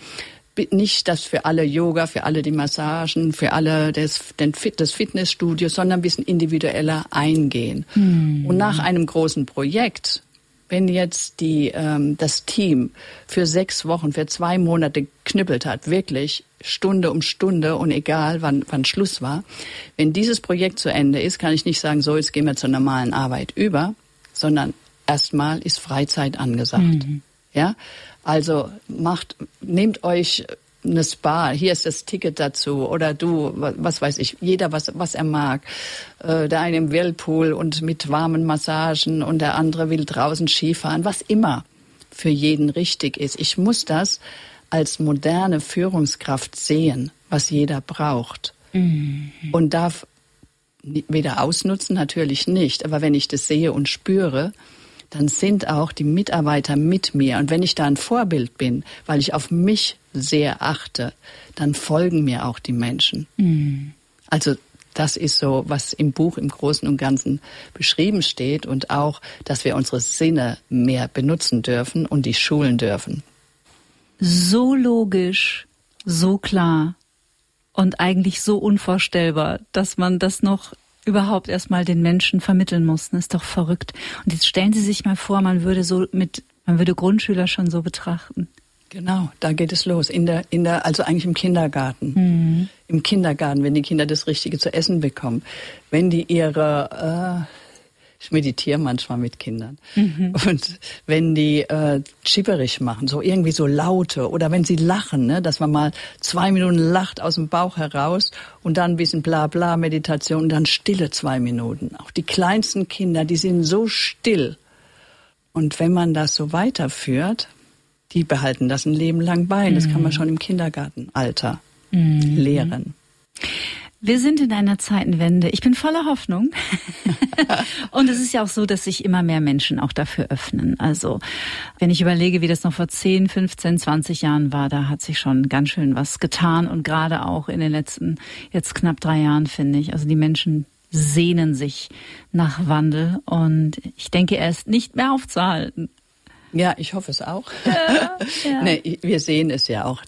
nicht das für alle Yoga, für alle die Massagen, für alle das, das Fitnessstudio, sondern ein bisschen individueller eingehen. Hm. Und nach einem großen Projekt, wenn jetzt die, ähm, das Team für sechs Wochen, für zwei Monate geknüppelt hat, wirklich Stunde um Stunde und egal, wann, wann Schluss war, wenn dieses Projekt zu Ende ist, kann ich nicht sagen, so jetzt gehen wir zur normalen Arbeit über, sondern erstmal ist Freizeit angesagt. Hm. Ja, also macht, nehmt euch eine Spa, hier ist das Ticket dazu oder du, was weiß ich, jeder, was, was er mag. Äh, der eine im Whirlpool und mit warmen Massagen und der andere will draußen Skifahren, was immer für jeden richtig ist. Ich muss das als moderne Führungskraft sehen, was jeder braucht mhm. und darf weder ausnutzen, natürlich nicht, aber wenn ich das sehe und spüre, dann sind auch die Mitarbeiter mit mir. Und wenn ich da ein Vorbild bin, weil ich auf mich sehr achte, dann folgen mir auch die Menschen. Mhm. Also das ist so, was im Buch im Großen und Ganzen beschrieben steht und auch, dass wir unsere Sinne mehr benutzen dürfen und die schulen dürfen. So logisch, so klar und eigentlich so unvorstellbar, dass man das noch überhaupt erstmal den Menschen vermitteln muss. Das ist doch verrückt. Und jetzt stellen Sie sich mal vor, man würde so mit, man würde Grundschüler schon so betrachten. Genau, da geht es los. In der, in der, also eigentlich im Kindergarten. Mhm. Im Kindergarten, wenn die Kinder das Richtige zu essen bekommen, wenn die ihre, äh, ich meditiere manchmal mit Kindern. Mhm. Und wenn die äh, schipperig machen, so irgendwie so laute, oder wenn sie lachen, ne, dass man mal zwei Minuten lacht aus dem Bauch heraus und dann ein bisschen Blabla-Meditation und dann stille zwei Minuten. Auch die kleinsten Kinder, die sind so still. Und wenn man das so weiterführt, die behalten das ein Leben lang bei. Mhm. Das kann man schon im Kindergartenalter mhm. lehren. Wir sind in einer Zeitenwende. Ich bin voller Hoffnung. Und es ist ja auch so, dass sich immer mehr Menschen auch dafür öffnen. Also wenn ich überlege, wie das noch vor zehn, fünfzehn, zwanzig Jahren war, da hat sich schon ganz schön was getan. Und gerade auch in den letzten, jetzt knapp drei Jahren, finde ich. Also die Menschen sehnen sich nach Wandel. Und ich denke, er ist nicht mehr aufzuhalten. Ja, ich hoffe es auch. Ja, ja. Nee, wir sehen es ja auch,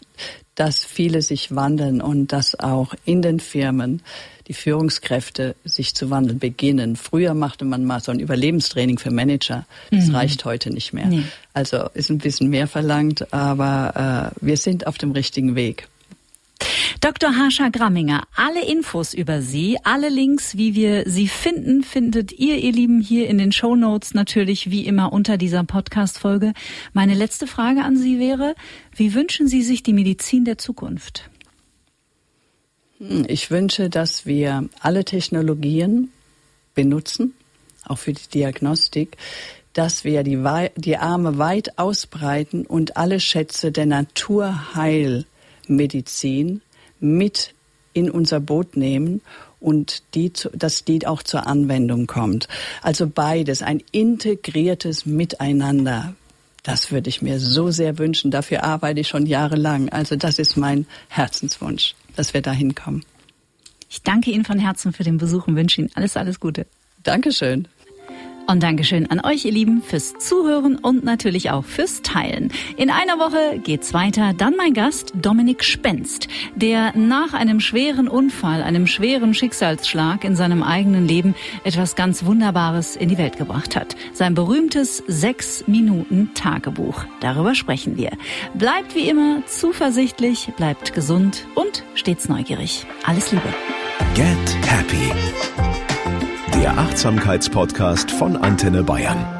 dass viele sich wandeln und dass auch in den Firmen die Führungskräfte sich zu wandeln beginnen. Früher machte man mal so ein Überlebenstraining für Manager. Das mhm. reicht heute nicht mehr. Nee. Also ist ein bisschen mehr verlangt, aber äh, wir sind auf dem richtigen Weg. Doktor Harsha Gramminger, alle Infos über Sie, alle Links, wie wir Sie finden, findet ihr, ihr Lieben, hier in den Shownotes natürlich wie immer unter dieser Podcast-Folge. Meine letzte Frage an Sie wäre, wie wünschen Sie sich die Medizin der Zukunft? Ich wünsche, dass wir alle Technologien benutzen, auch für die Diagnostik, dass wir die, Wei- die Arme weit ausbreiten und alle Schätze der Naturheilmedizin mit in unser Boot nehmen und die zu, dass die auch zur Anwendung kommt. Also beides, ein integriertes Miteinander. Das würde ich mir so sehr wünschen. Dafür arbeite ich schon jahrelang. Also das ist mein Herzenswunsch, dass wir da hinkommen. Ich danke Ihnen von Herzen für den Besuch und wünsche Ihnen alles, alles Gute. Dankeschön. Und Dankeschön an euch, ihr Lieben, fürs Zuhören und natürlich auch fürs Teilen. In einer Woche geht's weiter. Dann mein Gast Dominik Spenst, der nach einem schweren Unfall, einem schweren Schicksalsschlag in seinem eigenen Leben etwas ganz Wunderbares in die Welt gebracht hat. Sein berühmtes sechs Minuten Tagebuch. Darüber sprechen wir. Bleibt wie immer zuversichtlich, bleibt gesund und stets neugierig. Alles Liebe. Get happy. Der Achtsamkeitspodcast von Antenne Bayern.